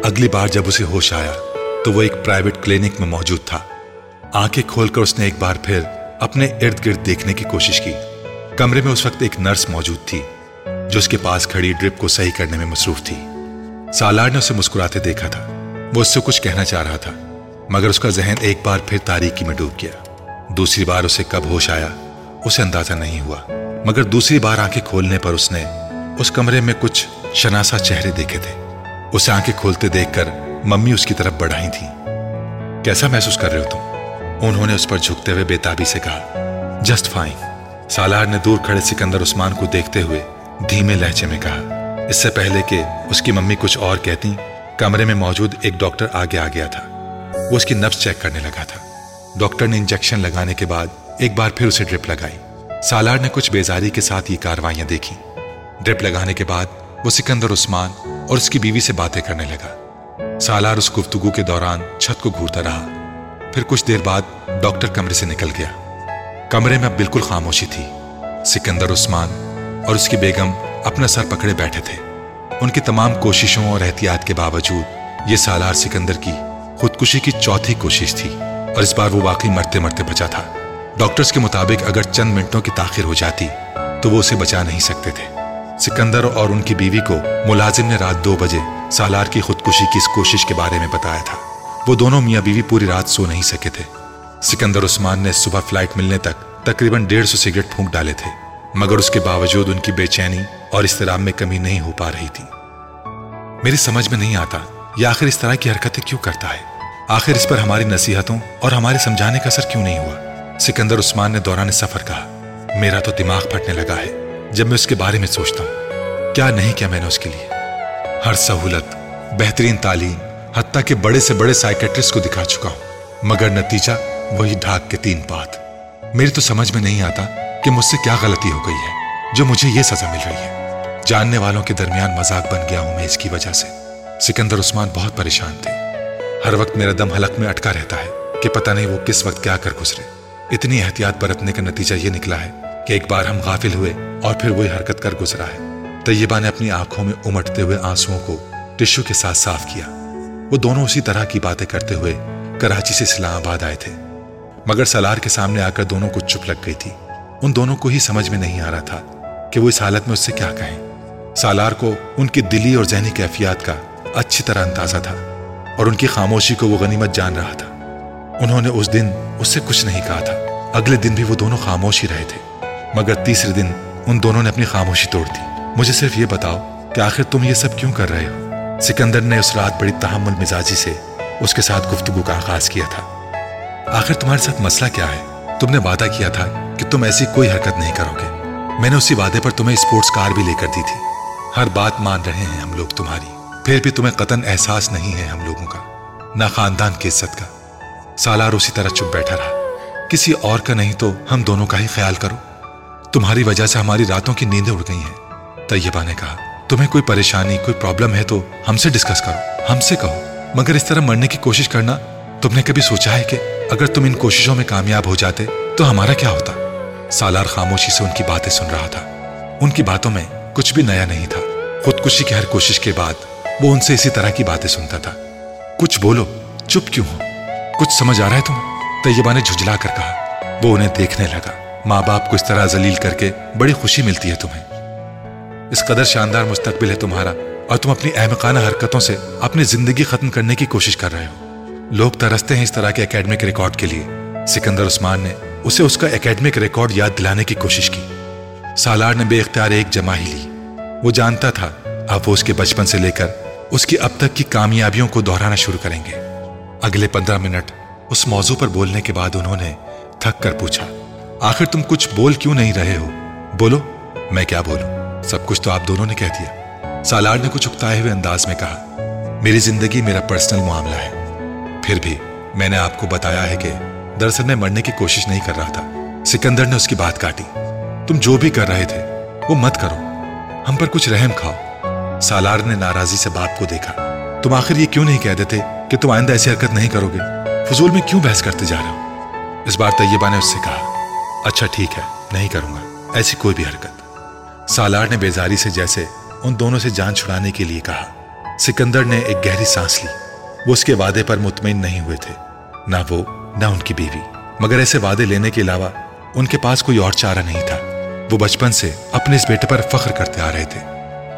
اگلی بار جب اسے ہوش آیا تو وہ ایک پرائیویٹ کلینک میں موجود تھا. آنکھیں کھول کر اس نے ایک بار پھر اپنے ارد گرد دیکھنے کی کوشش کی. کمرے میں اس وقت ایک نرس موجود تھی, جو اس کے پاس کھڑی ڈرپ کو صحیح کرنے میں مصروف تھی. سالار نے اسے مسکراتے دیکھا تھا. وہ اس سے کچھ کہنا چاہ رہا تھا, مگر اس کا ذہن ایک بار پھر تاریکی میں ڈوب گیا. دوسری بار اسے کب ہوش آیا اسے اندازہ نہیں ہوا, مگر دوسری بار آنکھیں کھولنے پر اس نے اس کمرے میں کچھ شناسا چہرے دیکھے تھے. اسے آنکھیں کھولتے دیکھ کر ممی اس کی طرف بڑھائی تھی. کیسا محسوس کر رہے ہو تم؟ انہوں نے اس پر جھکتے ہوئے بے تابی سے کہا. جسٹ فائن, سالار نے دور کھڑے سکندر عثمان کو دیکھتے ہوئے دھیمے لہجے میں کہا. اس سے پہلے کہ اس کی ممی کچھ اور کہتی, کمرے میں موجود ایک ڈاکٹر آگے آ گیا تھا. وہ اس کی نبض چیک کرنے لگا تھا. ڈاکٹر نے انجیکشن لگانے کے بعد ایک بار پھر اسے ڈرپ لگائی. سالار نے کچھ بیزاری کے ساتھ یہ کاروائیاں دیکھی. ڈرپ لگانے کے بعد وہ سکندر عثمان اور اس کی بیوی سے باتیں کرنے لگا. سالار اس گفتگو کے دوران چھت کو گھورتا رہا. پھر کچھ دیر بعد ڈاکٹر کمرے سے نکل گیا. کمرے میں بالکل خاموشی تھی. سکندر عثمان اور اس کی بیگم اپنا سر پکڑے بیٹھے تھے. ان کی تمام کوششوں اور احتیاط کے باوجود یہ سالار سکندر کی خودکشی کی چوتھی کوشش تھی اور اس بار وہ واقعی مرتے مرتے بچا تھا. ڈاکٹرز کے مطابق اگر چند منٹوں کی تاخیر ہو جاتی تو وہ اسے بچا نہیں سکتے تھے. سکندر اور ان کی بیوی کو ملازم نے رات دو بجے سالار کی خودکشی کی اس کوشش کے بارے میں بتایا تھا. وہ دونوں میاں بیوی پوری رات سو نہیں سکے تھے. سکندر عثمان نے صبح فلائٹ ملنے تک تقریباً ڈیڑھ سو سگریٹ پھونک ڈالے تھے مگر اس کے باوجود ان کی بے چینی اور اضطراب میں کمی نہیں ہو پا رہی تھی. میری سمجھ میں نہیں آتا یہ آخر اس طرح کی حرکتیں کیوں کرتا ہے. آخر اس پر ہماری نصیحتوں اور ہمارے سمجھانے کا اثر کیوں نہیں ہوا؟ سکندر عثمان نے دوران سفر کہا. میرا تو دماغ پھٹنے لگا ہے جب میں اس کے بارے میں سوچتا ہوں. کیا نہیں کیا میں نے اس کے لیے. ہر سہولت، بہترین تعلیم، حتیٰ کہ بڑے سے بڑے سائیکیٹرسٹ کو دکھا چکا ہوں مگر نتیجہ وہی ڈھاک کے تین پات. میری تو سمجھ میں نہیں آتا کہ مجھ سے کیا غلطی ہو گئی ہے جو مجھے یہ سزا مل رہی ہے. جاننے والوں کے درمیان مذاق بن گیا ہوں میں اس کی وجہ سے. سکندر عثمان بہت پریشان تھے. ہر وقت میرا دم حلق میں اٹکا رہتا ہے کہ پتہ نہیں وہ کس وقت کیا کر گزرے. اتنی احتیاط برتنے کا نتیجہ یہ نکلا ہے کہ ایک بار ہم غافل ہوئے اور پھر وہی حرکت کر گزرا ہے. طیبہ نے اپنی آنکھوں میں امٹتے ہوئے آنسوؤں کو ٹشو کے ساتھ صاف کیا. وہ دونوں اسی طرح کی باتیں کرتے ہوئے کراچی سے اسلام آباد آئے تھے مگر سالار کے سامنے آ کر دونوں کو چپ لگ گئی تھی. ان دونوں کو ہی سمجھ میں نہیں آ رہا تھا کہ وہ اس حالت میں اس سے کیا کہیں. سالار کو ان کی دلی اور ذہنی کیفیات کا اچھی طرح اندازہ تھا اور ان کی خاموشی کو وہ غنیمت جان رہا تھا. انہوں نے اس دن اس سے کچھ نہیں کہا تھا. اگلے دن بھی وہ دونوں خاموش ہی رہے تھے مگر تیسرے دن ان دونوں نے اپنی خاموشی توڑ دی. مجھے صرف یہ بتاؤ کہ آخر تم یہ سب کیوں کر رہے ہو؟ سکندر نے اس رات بڑی تحمل مزاجی سے اس کے ساتھ گفتگو کا آغاز کیا تھا. آخر تمہارے ساتھ مسئلہ کیا ہے؟ تم نے وعدہ کیا تھا کہ تم ایسی کوئی حرکت نہیں کرو گے. میں نے اسی وعدے پر تمہیں اسپورٹس کار بھی لے کر دی تھی. ہر بات مان رہے ہیں ہم لوگ تمہاری، پھر بھی تمہیں قطعاً احساس نہیں ہے ہم لوگوں کا، نہ خاندان کی عزت کا. سالار اسی طرح چپ بیٹھا رہا. کسی اور کا نہیں تو ہم دونوں کا ہی خیال کرو. تمہاری وجہ سے ہماری راتوں کی نیندیں اڑ گئی ہیں. طیبہ نے کہا، تمہیں کوئی پریشانی، کوئی پرابلم ہے تو ہم سے ڈسکس کرو، ہم سے کہو، مگر اس طرح مرنے کی کوشش کرنا. تم نے کبھی سوچا ہے کہ اگر تم ان کوششوں میں کامیاب ہو جاتے تو ہمارا کیا ہوتا؟ سالار خاموشی سے ان کی باتیں سن رہا تھا. ان کی باتوں میں کچھ بھی نیا نہیں تھا. خودکشی کی ہر کوشش کے بعد وہ ان سے اسی طرح کی باتیں سنتا تھا. کچھ بولو، چپ کیوں ہو؟ کچھ سمجھ آ رہا ہے تمہیں؟ طیبہ نے جھجلا کر کہا. وہ انہیں دیکھنے لگا. ماں باپ کو اس طرح ذلیل کر کے بڑی خوشی ملتی ہے تمہیں. اس قدر شاندار مستقبل ہے تمہارا اور تم اپنی احمقانہ حرکتوں سے اپنی زندگی ختم کرنے کی کوشش کر رہے ہو. لوگ ترستے ہیں اس طرح کے اکیڈمک ریکارڈ کے لیے. سکندر عثمان نے اسے اس کا اکیڈمک ریکارڈ یاد دلانے کی کوشش کی. سالار نے بے اختیار ایک جمع ہی لی. وہ جانتا تھا اب وہ اس کے بچپن سے لے کر اس کی اب تک کی کامیابیوں کو دہرانا شروع کریں گے. اگلے پندرہ منٹ اس موضوع پر بولنے کے بعد انہوں نے تھک کر پوچھا، آخر تم کچھ بول کیوں نہیں رہے ہو؟ بولو. میں کیا بولوں، سب کچھ تو آپ دونوں نے کہہ دیا. سالار نے کچھ اکتائے ہوئے انداز میں کہا. میری زندگی میرا پرسنل معاملہ ہے، پھر بھی میں نے آپ کو بتایا ہے کہ دراصل میں مرنے کی کوشش نہیں کر رہا تھا. سکندر نے اس کی بات کاٹی. تم جو بھی کر رہے تھے وہ مت کرو، ہم پر کچھ رحم کھاؤ. سالار نے ناراضی سے باپ کو دیکھا. تم آخر یہ کیوں نہیں کہہ دیتے کہ تم آئندہ ایسی حرکت نہیں کرو گے؟ فضول میں کیوں بحث کرتے جا رہے ہو؟ اس بار طیبہ نے اس سے کہا. اچھا ٹھیک ہے، نہیں کروں گا ایسی کوئی بھی حرکت. سالار نے بیزاری سے جیسے ان دونوں سے جان چھڑانے کے لیے کہا. سکندر نے ایک گہری سانس لی. وہ اس کے وعدے پر مطمئن نہیں ہوئے تھے، نہ وہ نہ ان کی بیوی، مگر ایسے وعدے لینے کے علاوہ ان کے پاس کوئی اور چارہ نہیں تھا. وہ بچپن سے اپنے اس بیٹے پر فخر کرتے آ رہے تھے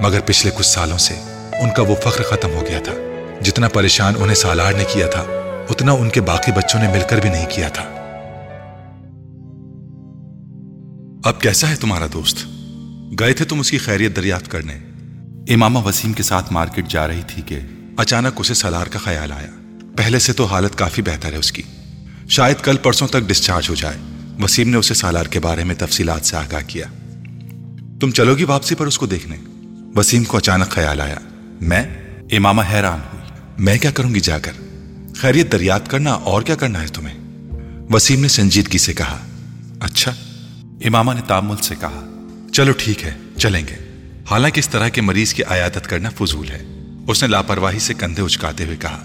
مگر پچھلے کچھ سالوں سے ان کا وہ فخر ختم ہو گیا تھا. جتنا پریشان انہیں سالار نے کیا تھا اتنا ان کے باقی بچوں نے مل کر بھی نہیں کیا تھا. اب کیسا ہے تمہارا دوست؟ گئے تھے تم اس کی خیریت دریافت کرنے؟ امامہ وسیم کے ساتھ مارکیٹ جا رہی تھی کہ اچانک اسے سالار کا خیال آیا. پہلے سے تو حالت کافی بہتر ہے اس کی، شاید کل پرسوں تک ڈسچارج ہو جائے. وسیم نے اسے سالار کے بارے میں تفصیلات سے آگاہ کیا. تم چلو گی واپسی پر اس کو دیکھنے؟ وسیم کو اچانک خیال آیا. میں؟ امامہ حیران ہوئی. میں کیا کروں گی جا کر؟ خیریت دریافت کرنا، اور کیا کرنا ہے تمہیں؟ وسیم نے سنجیدگی سے کہا. اچھا، امامہ نے تامل سے کہا. چلو ٹھیک ہے، چلیں گے. حالانکہ اس طرح کے مریض کی عیادت کرنا فضول ہے، اس نے لاپرواہی سے کندھے اچکاتے ہوئے کہا.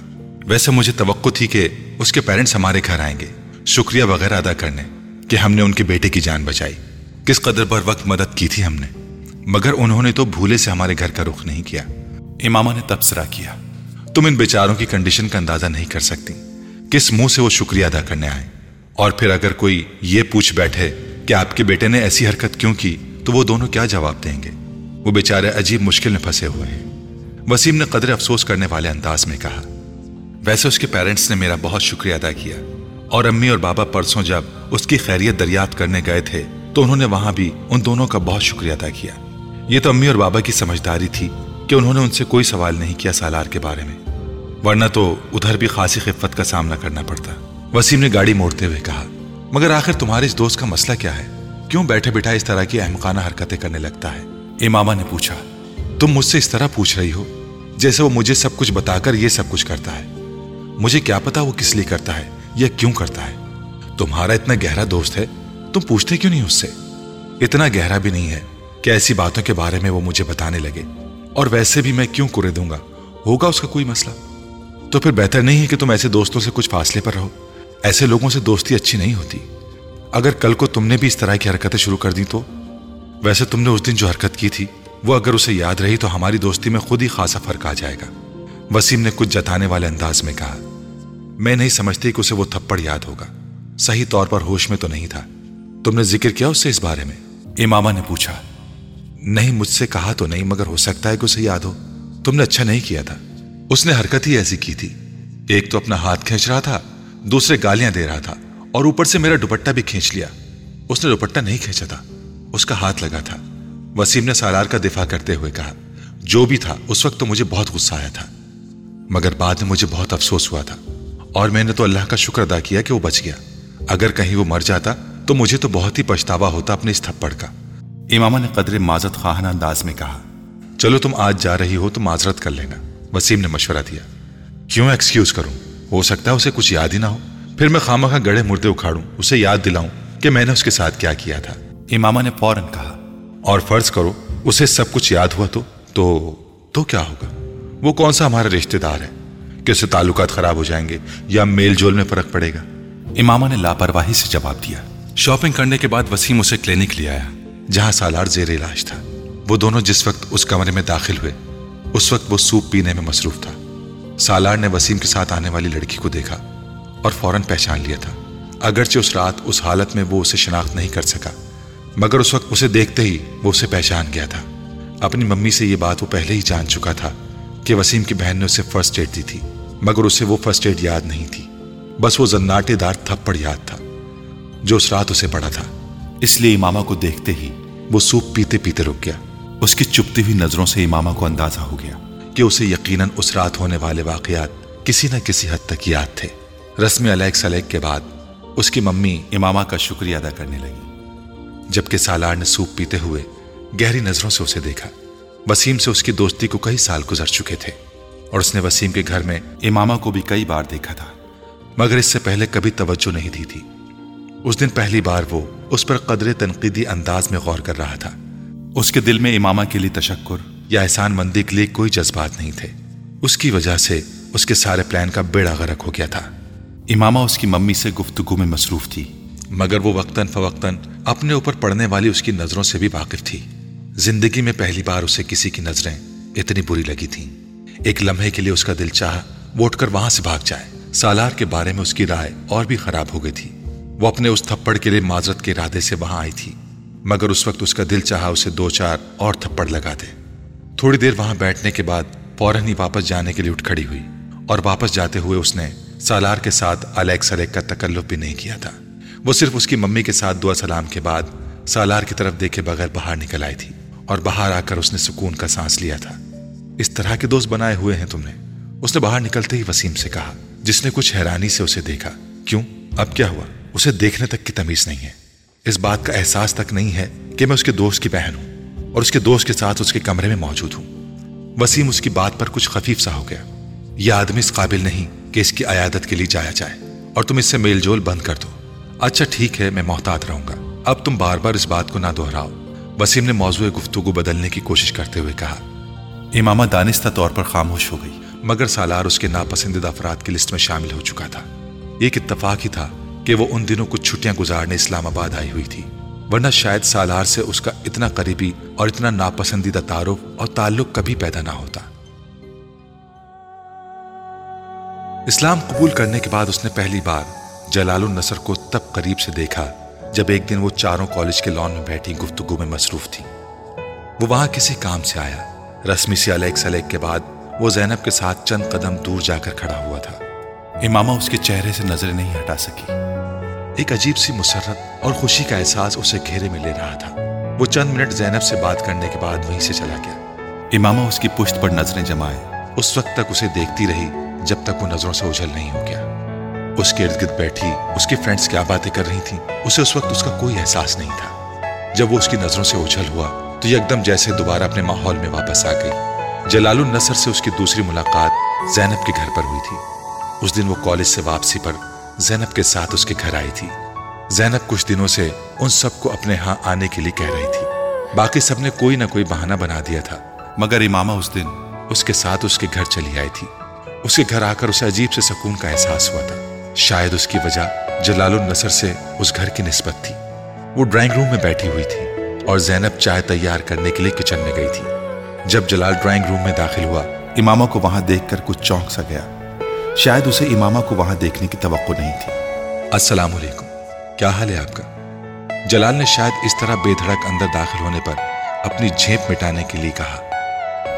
ویسے مجھے توقع تھی کہ اس کے پیرنٹس ہمارے گھر آئیں گے شکریہ وغیرہ ادا کرنے، کہ ہم نے ان کے بیٹے کی جان بچائی، کس قدر بر وقت مدد کی تھی ہم نے، مگر انہوں نے تو بھولے سے ہمارے گھر کا رخ نہیں کیا۔ امامہ نے تبصرہ کیا، تم ان بیچاروں کی کنڈیشن کا اندازہ نہیں کر سکتی، کس منہ سے وہ شکریہ ادا کرنے آئے، اور پھر اگر کوئی یہ پوچھ بیٹھے کہ آپ کے بیٹے نے ایسی حرکت کیوں کی تو وہ دونوں کیا جواب دیں گے؟ وہ بیچارے عجیب مشکل میں پھنسے ہوئے ہیں۔ وسیم نے قدر افسوس کرنے والے انداز میں کہا، ویسے اس کے پیرنٹس نے میرا بہت شکریہ ادا کیا، اور امی اور بابا پرسوں جب اس کی خیریت دریافت کرنے گئے تھے تو انہوں نے وہاں بھی ان دونوں کا بہت شکریہ ادا کیا۔ یہ تو امی اور بابا کی سمجھداری تھی کہ انہوں نے ان سے کوئی سوال نہیں کیا سالار کے بارے میں، ورنہ تو ادھر بھی خاصی خفت کا سامنا کرنا پڑتا۔ وسیم نے گاڑی موڑتے ہوئے کہا، مگر آخر تمہارے اس دوست کا مسئلہ کیا ہے؟ کیوں بیٹھے بیٹھا اس طرح کی احمقانہ حرکتیں کرنے لگتا ہے؟ امامہ نے پوچھا، تم مجھ سے اس طرح پوچھ رہی ہو جیسے وہ مجھے سب کچھ بتا کر یہ سب کچھ کرتا ہے، مجھے کیا پتا وہ کس لیے کرتا ہے یا کیوں کرتا ہے۔ تمہارا اتنا گہرا دوست ہے، تم پوچھتے کیوں نہیں اس سے؟ اتنا گہرا بھی نہیں ہے کہ ایسی باتوں کے بارے میں وہ مجھے بتانے لگے، اور ویسے بھی میں کیوں کرے دوں گا، ہوگا اس کا کوئی مسئلہ۔ تو پھر بہتر نہیں ہے کہ تم ایسے دوستوں سے کچھ فاصلے پر رہو، ایسے لوگوں سے دوستی اچھی نہیں ہوتی۔ اگر کل کو تم نے بھی اس طرح کی حرکتیں شروع کر دی تو؟ ویسے تم نے اس دن جو حرکت کی تھی وہ اگر اسے یاد رہی تو ہماری دوستی میں خود ہی خاصا فرق آ جائے گا، وسیم نے کچھ جتانے والے انداز میں کہا۔ میں نہیں سمجھتی کہ اسے وہ تھپڑ یاد ہوگا، صحیح طور پر ہوش میں تو نہیں تھا۔ تم نے ذکر کیا اس سے اس بارے میں؟ امامہ نے پوچھا۔ نہیں، مجھ سے کہا تو نہیں، مگر ہو سکتا ہے کہ اسے یاد ہو۔ تم نے اچھا نہیں کیا تھا، اس نے حرکت ہی ایسی کی تھی، ایک تو اپنا ہاتھ کھینچ رہا تھا، دوسرے گالیاں دے رہا تھا، اور اوپر سے میرا دوپٹہ بھی کھینچ لیا۔ اس نے دوپٹہ نہیں کھینچا تھا، اس کا ہاتھ لگا تھا، وسیم نے سالار کا دفاع کرتے ہوئے کہا۔ جو بھی تھا اس وقت تو مجھے بہت غصہ آیا تھا، مگر بعد میں مجھے بہت افسوس ہوا تھا، اور میں نے تو اللہ کا شکر ادا کیا کہ وہ بچ گیا، اگر کہیں وہ مر جاتا تو مجھے تو بہت ہی پچھتاوا ہوتا اپنے اس تھپڑ کا۔ امامہ نے قدر معذرت خواہانہ انداز میں کہا۔ چلو تم آج جا رہی ہو تو معذرت کر لینا، وسیم نے مشورہ دیا۔ کیوں ایکسکیوز کروں، ہو سکتا ہے اسے کچھ یاد ہی نہ ہو، پھر میں خامخواہ گڑھے مردے اکھاڑوں، اسے یاد دلاؤں کہ میں نے اس کے ساتھ کیا کیا تھا۔ امامہ نے فوراً کہا، اور فرض کرو اسے سب کچھ یاد ہوا تو تو تو کیا ہوگا؟ وہ کون سا ہمارا رشتہ دار ہے کہ اس سے تعلقات خراب ہو جائیں گے یا میل جول میں فرق پڑے گا؟ امامہ نے لاپرواہی سے جواب دیا۔ شاپنگ کرنے کے بعد وسیم اسے کلینک لے آیا جہاں سالار زیر علاج تھا۔ وہ دونوں جس وقت اس کمرے میں داخل ہوئے اس وقت وہ سوپ پینے میں مصروف تھا۔ سالار نے وسیم کے ساتھ آنے والی لڑکی کو دیکھا اور فوراً پہچان لیا تھا، اگرچہ اس رات اس حالت میں وہ اسے شناخت نہیں کر سکا، مگر اس وقت اسے دیکھتے ہی وہ اسے پہچان گیا تھا۔ اپنی ممی سے یہ بات وہ پہلے ہی جان چکا تھا کہ وسیم کی بہن نے اسے فرسٹ ایڈ دی تھی، مگر اسے وہ فرسٹ ایڈ یاد نہیں تھی، بس وہ زناٹے دار تھپڑ یاد تھا جو اس رات اسے پڑا تھا۔ اس لیے امامہ کو دیکھتے ہی وہ سوپ پیتے پیتے رک گیا۔ اس کی چپتی ہوئی نظروں سے امامہ کو اندازہ ہو گیا کہ اسے یقیناً اس رات ہونے والے واقعات کسی نہ کسی حد تک یاد تھے۔ رسم علیگ سلیگ کے بعد اس کی ممی امامہ کا شکریہ ادا کرنے لگی، جبکہ سالار نے سوپ پیتے ہوئے گہری نظروں سے اسے دیکھا۔ وسیم سے اس کی دوستی کو کئی سال گزر چکے تھے، اور اس نے وسیم کے گھر میں امامہ کو بھی کئی بار دیکھا تھا، مگر اس سے پہلے کبھی توجہ نہیں دی تھی۔ اس دن پہلی بار وہ اس پر قدرے تنقیدی انداز میں غور کر رہا تھا۔ اس کے دل میں امامہ کے لیے تشکر یا احسان مندی کے لیے کوئی جذبات نہیں تھے، اس کی وجہ سے اس کے سارے پلان کا بیڑا غرق ہو گیا تھا۔ امامہ اس کی ممی سے گفتگو میں مصروف تھی، مگر وہ وقتاً فوقتاً اپنے اوپر پڑنے والی اس کی نظروں سے بھی واقف تھی۔ زندگی میں پہلی بار اسے کسی کی نظریں اتنی بری لگی تھیں، ایک لمحے کے لیے اس کا دل چاہا وہ اٹھ کر وہاں سے بھاگ جائے۔ سالار کے بارے میں اس کی رائے اور بھی خراب ہو گئی تھی، وہ اپنے اس تھپڑ کے لیے معذرت کے ارادے سے وہاں آئی تھی، مگر اس وقت اس کا دل چاہا اسے دو چار اور تھپڑ لگا دے۔ تھوڑی دیر وہاں بیٹھنے کے بعد فوراً ہی واپس جانے کے لیے اٹھ کھڑی ہوئی، اور واپس جاتے ہوئے اس نے سالار کے ساتھ علیگ سلیگ کا تکلف بھی نہیں کیا تھا۔ وہ صرف اس کی ممی کے ساتھ دعا سلام کے بعد سالار کی طرف دیکھے بغیر باہر نکل آئی تھی، اور باہر آ کر اس نے سکون کا سانس لیا تھا۔ اس طرح کے دوست بنائے ہوئے ہیں تم نے، اس نے باہر نکلتے ہی وسیم سے کہا، جس نے کچھ حیرانی سے اسے دیکھا۔ کیوں، اب کیا ہوا؟ اسے دیکھنے تک کی تمیز نہیں ہے، اس بات کا احساس تک نہیں ہے کہ میں اس کے دوست کی بہن ہوں اور اس کے دوست کے ساتھ اس کے کمرے میں موجود ہوں۔ وسیم اس کی بات پر کچھ خفیف سا ہو گیا۔ یہ آدمی اس قابل نہیں کہ اس کی عیادت کے لیے جایا جائے، اور تم اس سے میل جول بند کر دو۔ اچھا ٹھیک ہے، میں محتاط رہوں گا، اب تم بار بار اس بات کو نہ دہراؤ، وسیم نے موضوع گفتگو بدلنے کی کوشش کرتے ہوئے کہا۔ امامہ دانستہ طور پر خاموش ہو گئی، مگر سالار اس کے ناپسندیدہ افراد کی لسٹ میں شامل ہو چکا تھا۔ ایک اتفاق ہی تھا کہ وہ ان دنوں کچھ چھٹیاں گزارنے اسلام آباد آئی ہوئی تھی، ورنہ شاید سالار سے اس کا اتنا قریبی اور اتنا ناپسندیدہ تعارف اور تعلق کبھی پیدا نہ ہوتا۔ اسلام قبول کرنے کے بعد اس نے پہلی بار جلال النصر کو تب قریب سے دیکھا جب ایک دن وہ چاروں کالج کے لان میں بیٹھی گفتگو میں مصروف تھی۔ وہ وہاں کسی کام سے آیا، رسمی سے علیگ سلیگ کے بعد وہ زینب کے ساتھ چند قدم دور جا کر کھڑا ہوا تھا۔ امامہ اس کے چہرے سے نظر نہیں ہٹا سکی، ایک عجیب سی مسرت اور خوشی کا احساس اسے گھیرے میں لے رہا تھا۔ وہ چند منٹ زینب سے بات کرنے کے بعد وہیں سے چلا گیا۔ امامہ اس کی پشت پر نظریں جمائے اس وقت تک اسے دیکھتی رہی جب تک وہ نظروں سے اجھل نہیں ہو گیا۔ اس کے ارد گرد بیٹھی اس کے فرینڈس کیا باتیں کر رہی تھیں، اسے اس وقت اس کا کوئی احساس نہیں تھا۔ جب وہ اس کی نظروں سے اجھل ہوا تو یکدم جیسے دوبارہ اپنے ماحول میں واپس آ گئی۔ جلال النصر سے اس کی دوسری ملاقات زینب کے گھر پر ہوئی تھی۔ اس دن وہ کالج سے واپسی پر زینب کے ساتھ اس کے گھر آئی تھی۔ زینب کچھ دنوں سے ان سب کو اپنے ہاں آنے کے لیے کہہ رہی تھی، باقی سب نے کوئی نہ کوئی بہانہ بنا دیا تھا، مگر امامہ اس دن اس کے ساتھ اس کے گھر چلی آئی تھی۔ اس کے گھر آ کر اسے عجیب سے سکون کا احساس ہوا تھا۔ شاید اس کی وجہ جلال النصر سے اس گھر کی نسبت تھی۔ وہ ڈرائنگ روم میں بیٹھی ہوئی تھی اور زینب چائے تیار کرنے کے لیے کچن میں گئی تھی۔ جب جلال ڈرائنگ روم میں داخل ہوا، امامہ کو وہاں دیکھ کر کچھ چونک سا گیا۔ شاید اسے امامہ کو وہاں دیکھنے کی توقع نہیں تھی۔ السلام علیکم، کیا حال ہے آپ کا؟ جلال نے شاید اس طرح بے دھڑک اندر داخل ہونے پر اپنی جھیپ مٹانے کے لیے کہا۔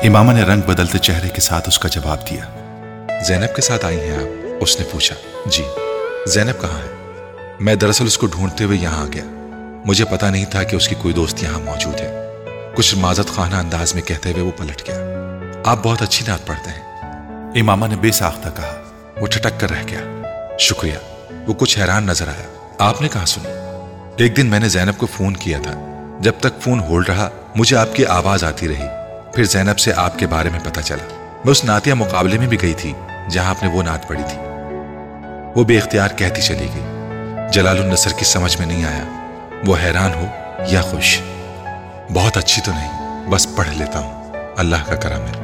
امامہ نے رنگ بدلتے چہرے کے ساتھ اس کا جواب دیا۔ زینب کے ساتھ آئی ہیں آپ؟ اس نے پوچھا۔ جی۔ زینب کہاں ہے؟ میں دراصل اس کو ڈھونڈتے ہوئے یہاں آ گیا، مجھے پتا نہیں تھا کہ اس کی کوئی دوست یہاں موجود ہے۔ کچھ معذرت خانہ انداز میں کہتے ہوئے وہ پلٹ گیا۔ آپ بہت اچھی نعت پڑھتے ہیں، امامہ نے بے ساختہ کہا۔ وہ ٹھٹک کر رہ گیا۔ شکریہ، وہ کچھ حیران نظر آیا۔ آپ نے کہاں سنی؟ ایک دن میں نے زینب کو فون کیا تھا، جب تک فون ہولڈ رہا مجھے آپ کی آواز آتی رہی، پھر زینب سے آپ کے بارے میں پتہ چلا۔ میں اس نعتیہ مقابلے میں بھی گئی تھی جہاں آپ نے وہ نعت پڑھی تھی، وہ بے اختیار کہتی چلی گئی۔ جلال النصر کی سمجھ میں نہیں آیا وہ حیران ہو یا خوش۔ بہت اچھی تو نہیں، بس پڑھ لیتا ہوں، اللہ کا کرم ہے۔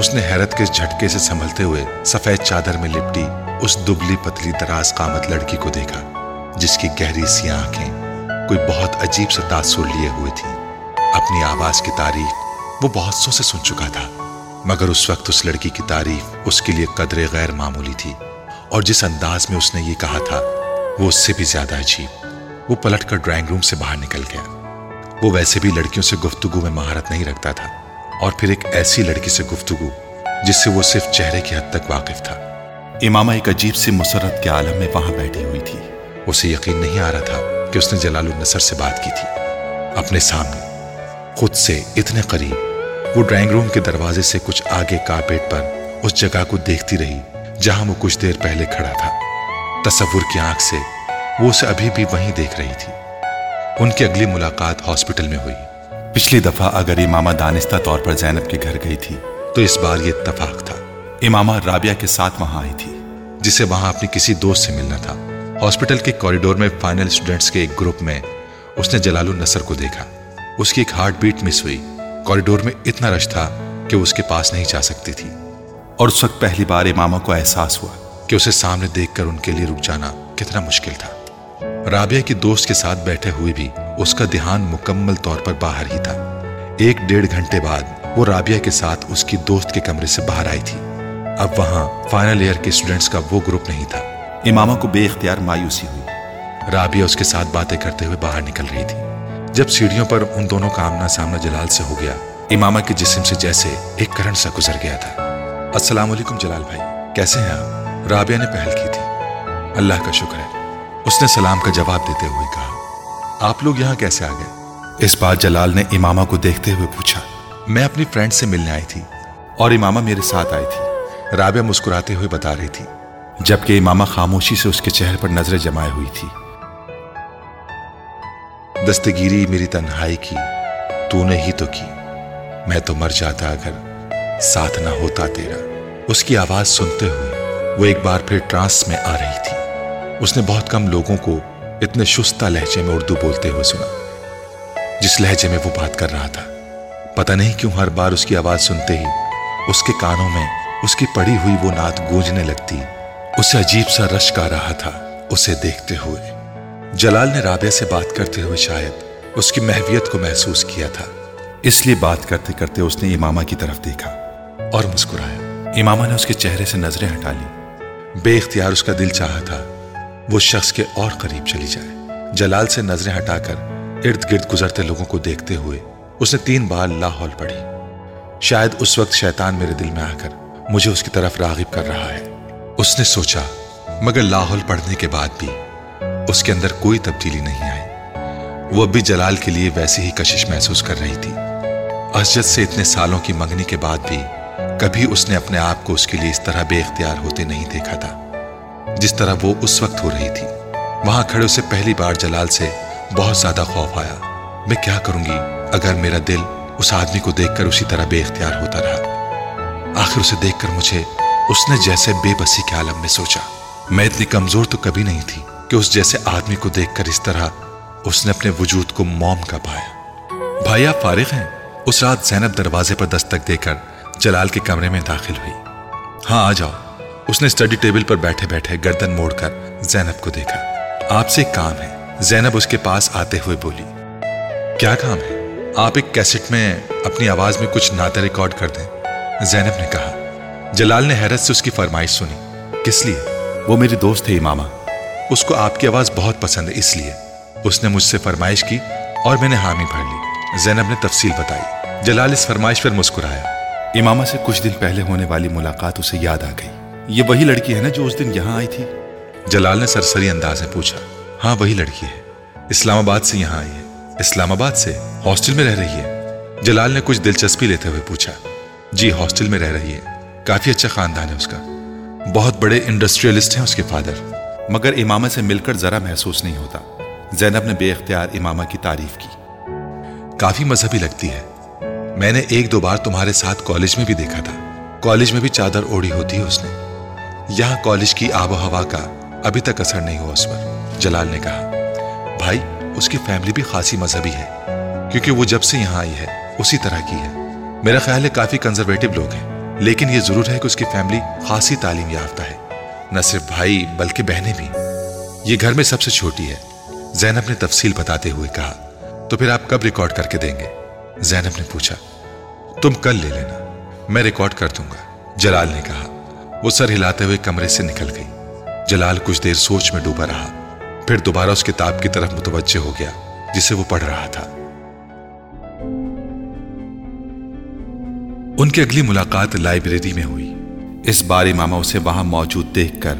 اس نے حیرت کے جھٹکے سے سنبھلتے ہوئے سفید چادر میں لپٹی اس دبلی پتلی دراز قامت لڑکی کو دیکھا، جس کی گہری سی آنکھیں کوئی بہت عجیب سا تاثر لیے ہوئے تھی۔ اپنی آواز کی تعریف وہ بہت سو سے سن چکا تھا، مگر اس وقت اس لڑکی کی تعریف اس کے لیے قدرے غیر معمولی تھی، اور جس انداز میں اس نے یہ کہا تھا وہ اس سے بھی زیادہ عجیب۔ وہ پلٹ کر ڈرائنگ روم سے باہر نکل گیا۔ وہ ویسے بھی لڑکیوں سے گفتگو میں مہارت نہیں رکھتا تھا، اور پھر ایک ایسی لڑکی سے گفتگو جس سے وہ صرف چہرے کی حد تک واقف تھا۔ امامہ ایک عجیب سی مسرت کے عالم میں وہاں بیٹھی ہوئی تھی۔ اسے یقین نہیں آ رہا تھا کہ اس نے جلال النصر سے بات کی تھی، اپنے سامنے، خود سے اتنے قریب۔ وہ ڈرائنگ روم کے دروازے سے کچھ آگے کارپیٹ پر اس جگہ کو دیکھتی رہی جہاں وہ کچھ دیر پہلے کھڑا تھا۔ تصور کی آنکھ سے وہ اسے ابھی بھی وہیں دیکھ رہی تھی۔ ان کی اگلی ملاقات ہاسپٹل میں ہوئی۔ پچھلی دفعہ اگر امامہ دانستہ طور پر زینب کے گھر گئی تھی تو اس بار یہ اتفاق تھا، امامہ رابعہ کے ساتھ وہاں آئی تھی جسے وہاں اپنی کسی دوست سے ملنا تھا۔ ہاسپٹل کے کوریڈور میں فائنل اسٹوڈنٹس کے ایک گروپ میں اس نے جلال النصر کو دیکھا۔ اس کی ایک ہارٹ بیٹ مس ہوئی۔ کوریڈور میں اتنا رش تھا کہ اس کے پاس نہیں جا سکتی تھی، اور اس وقت پہلی بار امامہ کو احساس ہوا کہ اسے سامنے دیکھ کر ان کے لیے رک جانا کتنا مشکل تھا۔ رابعہ کے دوست کے ساتھ بیٹھے ہوئے بھی اس کا دھیان مکمل طور پر باہر ہی تھا۔ ایک ڈیڑھ گھنٹے بعد وہ رابعہ کے ساتھ اس کی دوست کے کمرے سے باہر آئی تھی۔ اب وہاں فائنل ایئر کے اسٹوڈنٹس کا وہ گروپ نہیں تھا۔ امامہ کو بے اختیار مایوسی ہوئی۔ رابعہ اس کے ساتھ باتیں کرتے ہوئے باہر نکل رہی تھی۔ جب سیڑھیوں پر ان دونوں کا آمنا سامنا جلال سے ہو گیا، امامہ کے جسم سے جیسے ایک کرنٹ سا گزر گیا تھا۔ السلام علیکم جلال بھائی، کیسے ہیں آپ؟ رابعہ نے پہل کی تھی۔ اللہ کا شکر ہے، اس نے سلام کا جواب دیتے ہوئے کہا۔ آپ لوگ یہاں کیسے آ گئے؟ اس بار جلال نے امامہ کو دیکھتے ہوئے پوچھا۔ میں اپنی فرینڈ سے ملنے آئی تھی اور امامہ میرے ساتھ آئی تھی، رابعہ مسکراتے ہوئے بتا رہی تھی، جبکہ امامہ خاموشی سے اس کے چہرے پر نظریں جمائے ہوئی تھی۔ دستگیری میری تنہائی کی تو نے ہی تو کی، میں تو مر جاتا اگر ساتھ نہ ہوتا تیرا۔ اس کی آواز سنتے ہوئے وہ ایک بار پھر ٹرانس میں آ رہی تھی۔ اس نے بہت کم لوگوں کو اتنے شستہ لہجے میں اردو بولتے ہوئے سنا جس لہجے میں وہ بات کر رہا تھا۔ پتہ نہیں کیوں ہر بار اس کی آواز سنتے ہی اس کے کانوں میں اس کی پڑی ہوئی وہ نعت گونجنے لگتی۔ اسے عجیب سا رشک آ رہا تھا اسے دیکھتے ہوئے جلال نے رابعہ سے بات کرتے ہوئے شاید اس کی محویت کو محسوس کیا تھا، اس لیے بات کرتے کرتے اس نے امامہ کی طرف دیکھا اور مسکرایا۔ امامہ نے اس کے چہرے سے نظریں ہٹا لی، بے اختیار اس کا دل چاہا تھا وہ شخص کے اور قریب چلی جائے۔ جلال سے نظریں ہٹا کر ارد گرد گزرتے لوگوں کو دیکھتے ہوئے اس نے تین بار لاحول پڑھی۔ شاید اس وقت شیطان میرے دل میں آ کر مجھے اس کی طرف راغب کر رہا ہے، اس نے سوچا، مگر لاحول پڑھنے کے بعد بھی اس کے اندر کوئی تبدیلی نہیں آئی۔ وہ بھی جلال کے لیے ویسی ہی کشش محسوس کر رہی تھی۔ اسجد سے اتنے سالوں کی منگنی کے بعد بھی کبھی اس نے اپنے آپ کو اس کے لیے اس طرح بے اختیار ہوتے نہیں دیکھا تھا جس طرح وہ اس وقت ہو رہی تھی۔ وہاں کھڑے اسے پہلی بار جلال سے بہت زیادہ خوف آیا۔ میں کیا کروں گی اگر میرا دل اس آدمی کو دیکھ کر اسی طرح بے اختیار ہوتا رہا؟ آخر اسے دیکھ کر مجھے اس نے جیسے بے بسی کے عالم میں سوچا۔ میں اتنی کمزور تو کبھی نہیں تھی کہ اس جیسے آدمی کو دیکھ کر اس طرح اس نے اپنے وجود کو موم کا پایا۔ بھائی آپ فارغ ہیں؟ اس رات زینب دروازے پر دستک دے کر جلال کے کمرے میں داخل ہوئی۔ ہاں آ جاؤ، اس نے اسٹڈی ٹیبل پر بیٹھے بیٹھے گردن موڑ کر زینب کو دیکھا۔ آپ سے ایک کام ہے، زینب اس کے پاس آتے ہوئے بولی۔ کیا کام ہے؟ آپ ایک کیسٹ میں اپنی آواز میں کچھ نعتیں ریکارڈ کر دیں، زینب نے کہا۔ جلال نے حیرت سے اس کی فرمائش سنی۔ کس لیے؟ وہ میری دوست ہے امامہ، اس کو آپ کی آواز بہت پسند ہے، اس لیے اس نے مجھ سے فرمائش کی اور میں نے حامی بھر لی، زینب نے تفصیل بتائی۔ جلال اس فرمائش پر مسکرایا۔ امامہ سے کچھ دن پہلے ہونے والی ملاقات اسے یاد آ گئی۔ یہ وہی لڑکی ہے نا جو اس دن یہاں آئی تھی؟ جلال نے سرسری انداز میں پوچھا۔ ہاں وہی لڑکی ہے، اسلام آباد سے یہاں آئی ہے۔ اسلام آباد سے؟ ہاسٹل میں رہ رہی ہے؟ جلال نے کچھ دلچسپی لیتے ہوئے پوچھا۔ جی ہاسٹل میں رہ رہی ہے، کافی اچھا خاندان ہے اس کا، بہت بڑے انڈسٹریلسٹ ہیں اس کے فادر۔ مگر امامہ سے مل کر ذرا محسوس نہیں ہوتا، زینب نے بے اختیار امامہ کی تعریف کی۔ کافی مذہبی لگتی ہے، میں نے ایک دو بار تمہارے ساتھ کالج میں بھی دیکھا تھا، کالج میں بھی چادر اوڑھی ہوتی ہے اس نے۔ یہاں کالج کی آب و ہوا کا ابھی تک اثر نہیں ہوا اس پر، جلال نے کہا۔ بھائی اس کی فیملی بھی خاصی مذہبی ہے، کیونکہ وہ جب سے یہاں آئی ہے اسی طرح کی ہے۔ میرا خیال ہے کافی کنزرویٹو لوگ ہیں، لیکن یہ ضرور ہے کہ اس کی فیملی خاصی تعلیم یافتہ ہے، نہ صرف بھائی بلکہ بہنیں بھی۔ یہ گھر میں سب سے چھوٹی ہے، زینب نے تفصیل بتاتے ہوئے کہا۔ تو پھر آپ کب ریکارڈ کر کے دیں گے؟ زینب نے پوچھا۔ تم کل لے لینا، میں ریکارڈ کر دوں گا، جلال نے کہا۔ وہ سر ہلاتے ہوئے کمرے سے نکل گئی۔ جلال کچھ دیر سوچ میں ڈوبا رہا، پھر دوبارہ اس کتاب کی طرف متوجہ ہو گیا جسے وہ پڑھ رہا تھا۔ ان کی اگلی ملاقات لائبریری میں ہوئی۔ اس بار امامہ اسے وہاں موجود دیکھ کر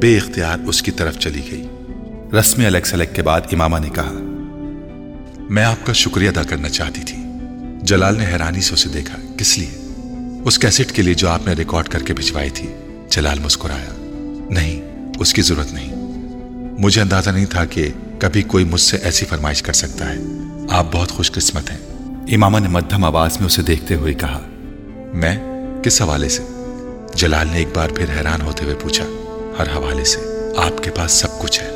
بے اختیار اس کی طرف چلی گئی۔ رسم الیگ سلیگ کے بعد امامہ نے کہا، میں آپ کا شکریہ ادا کرنا چاہتی تھی۔ جلال نے حیرانی سے اسے دیکھا۔ کس لیے؟ اس کیسٹ کے لیے جو آپ نے ریکارڈ کر کے بھجوائی تھی، جلال مسکرایا۔ نہیں اس کی ضرورت نہیں، مجھے اندازہ نہیں تھا کہ کبھی کوئی مجھ سے ایسی فرمائش کر سکتا ہے، آپ بہت خوش قسمت ہیں، امامہ نے مدھم آواز میں اسے دیکھتے ہوئے کہا۔ میں؟ کس حوالے سے؟ جلال نے ایک بار پھر حیران ہوتے ہوئے پوچھا۔ ہر حوالے سے، آپ کے پاس سب کچھ ہے،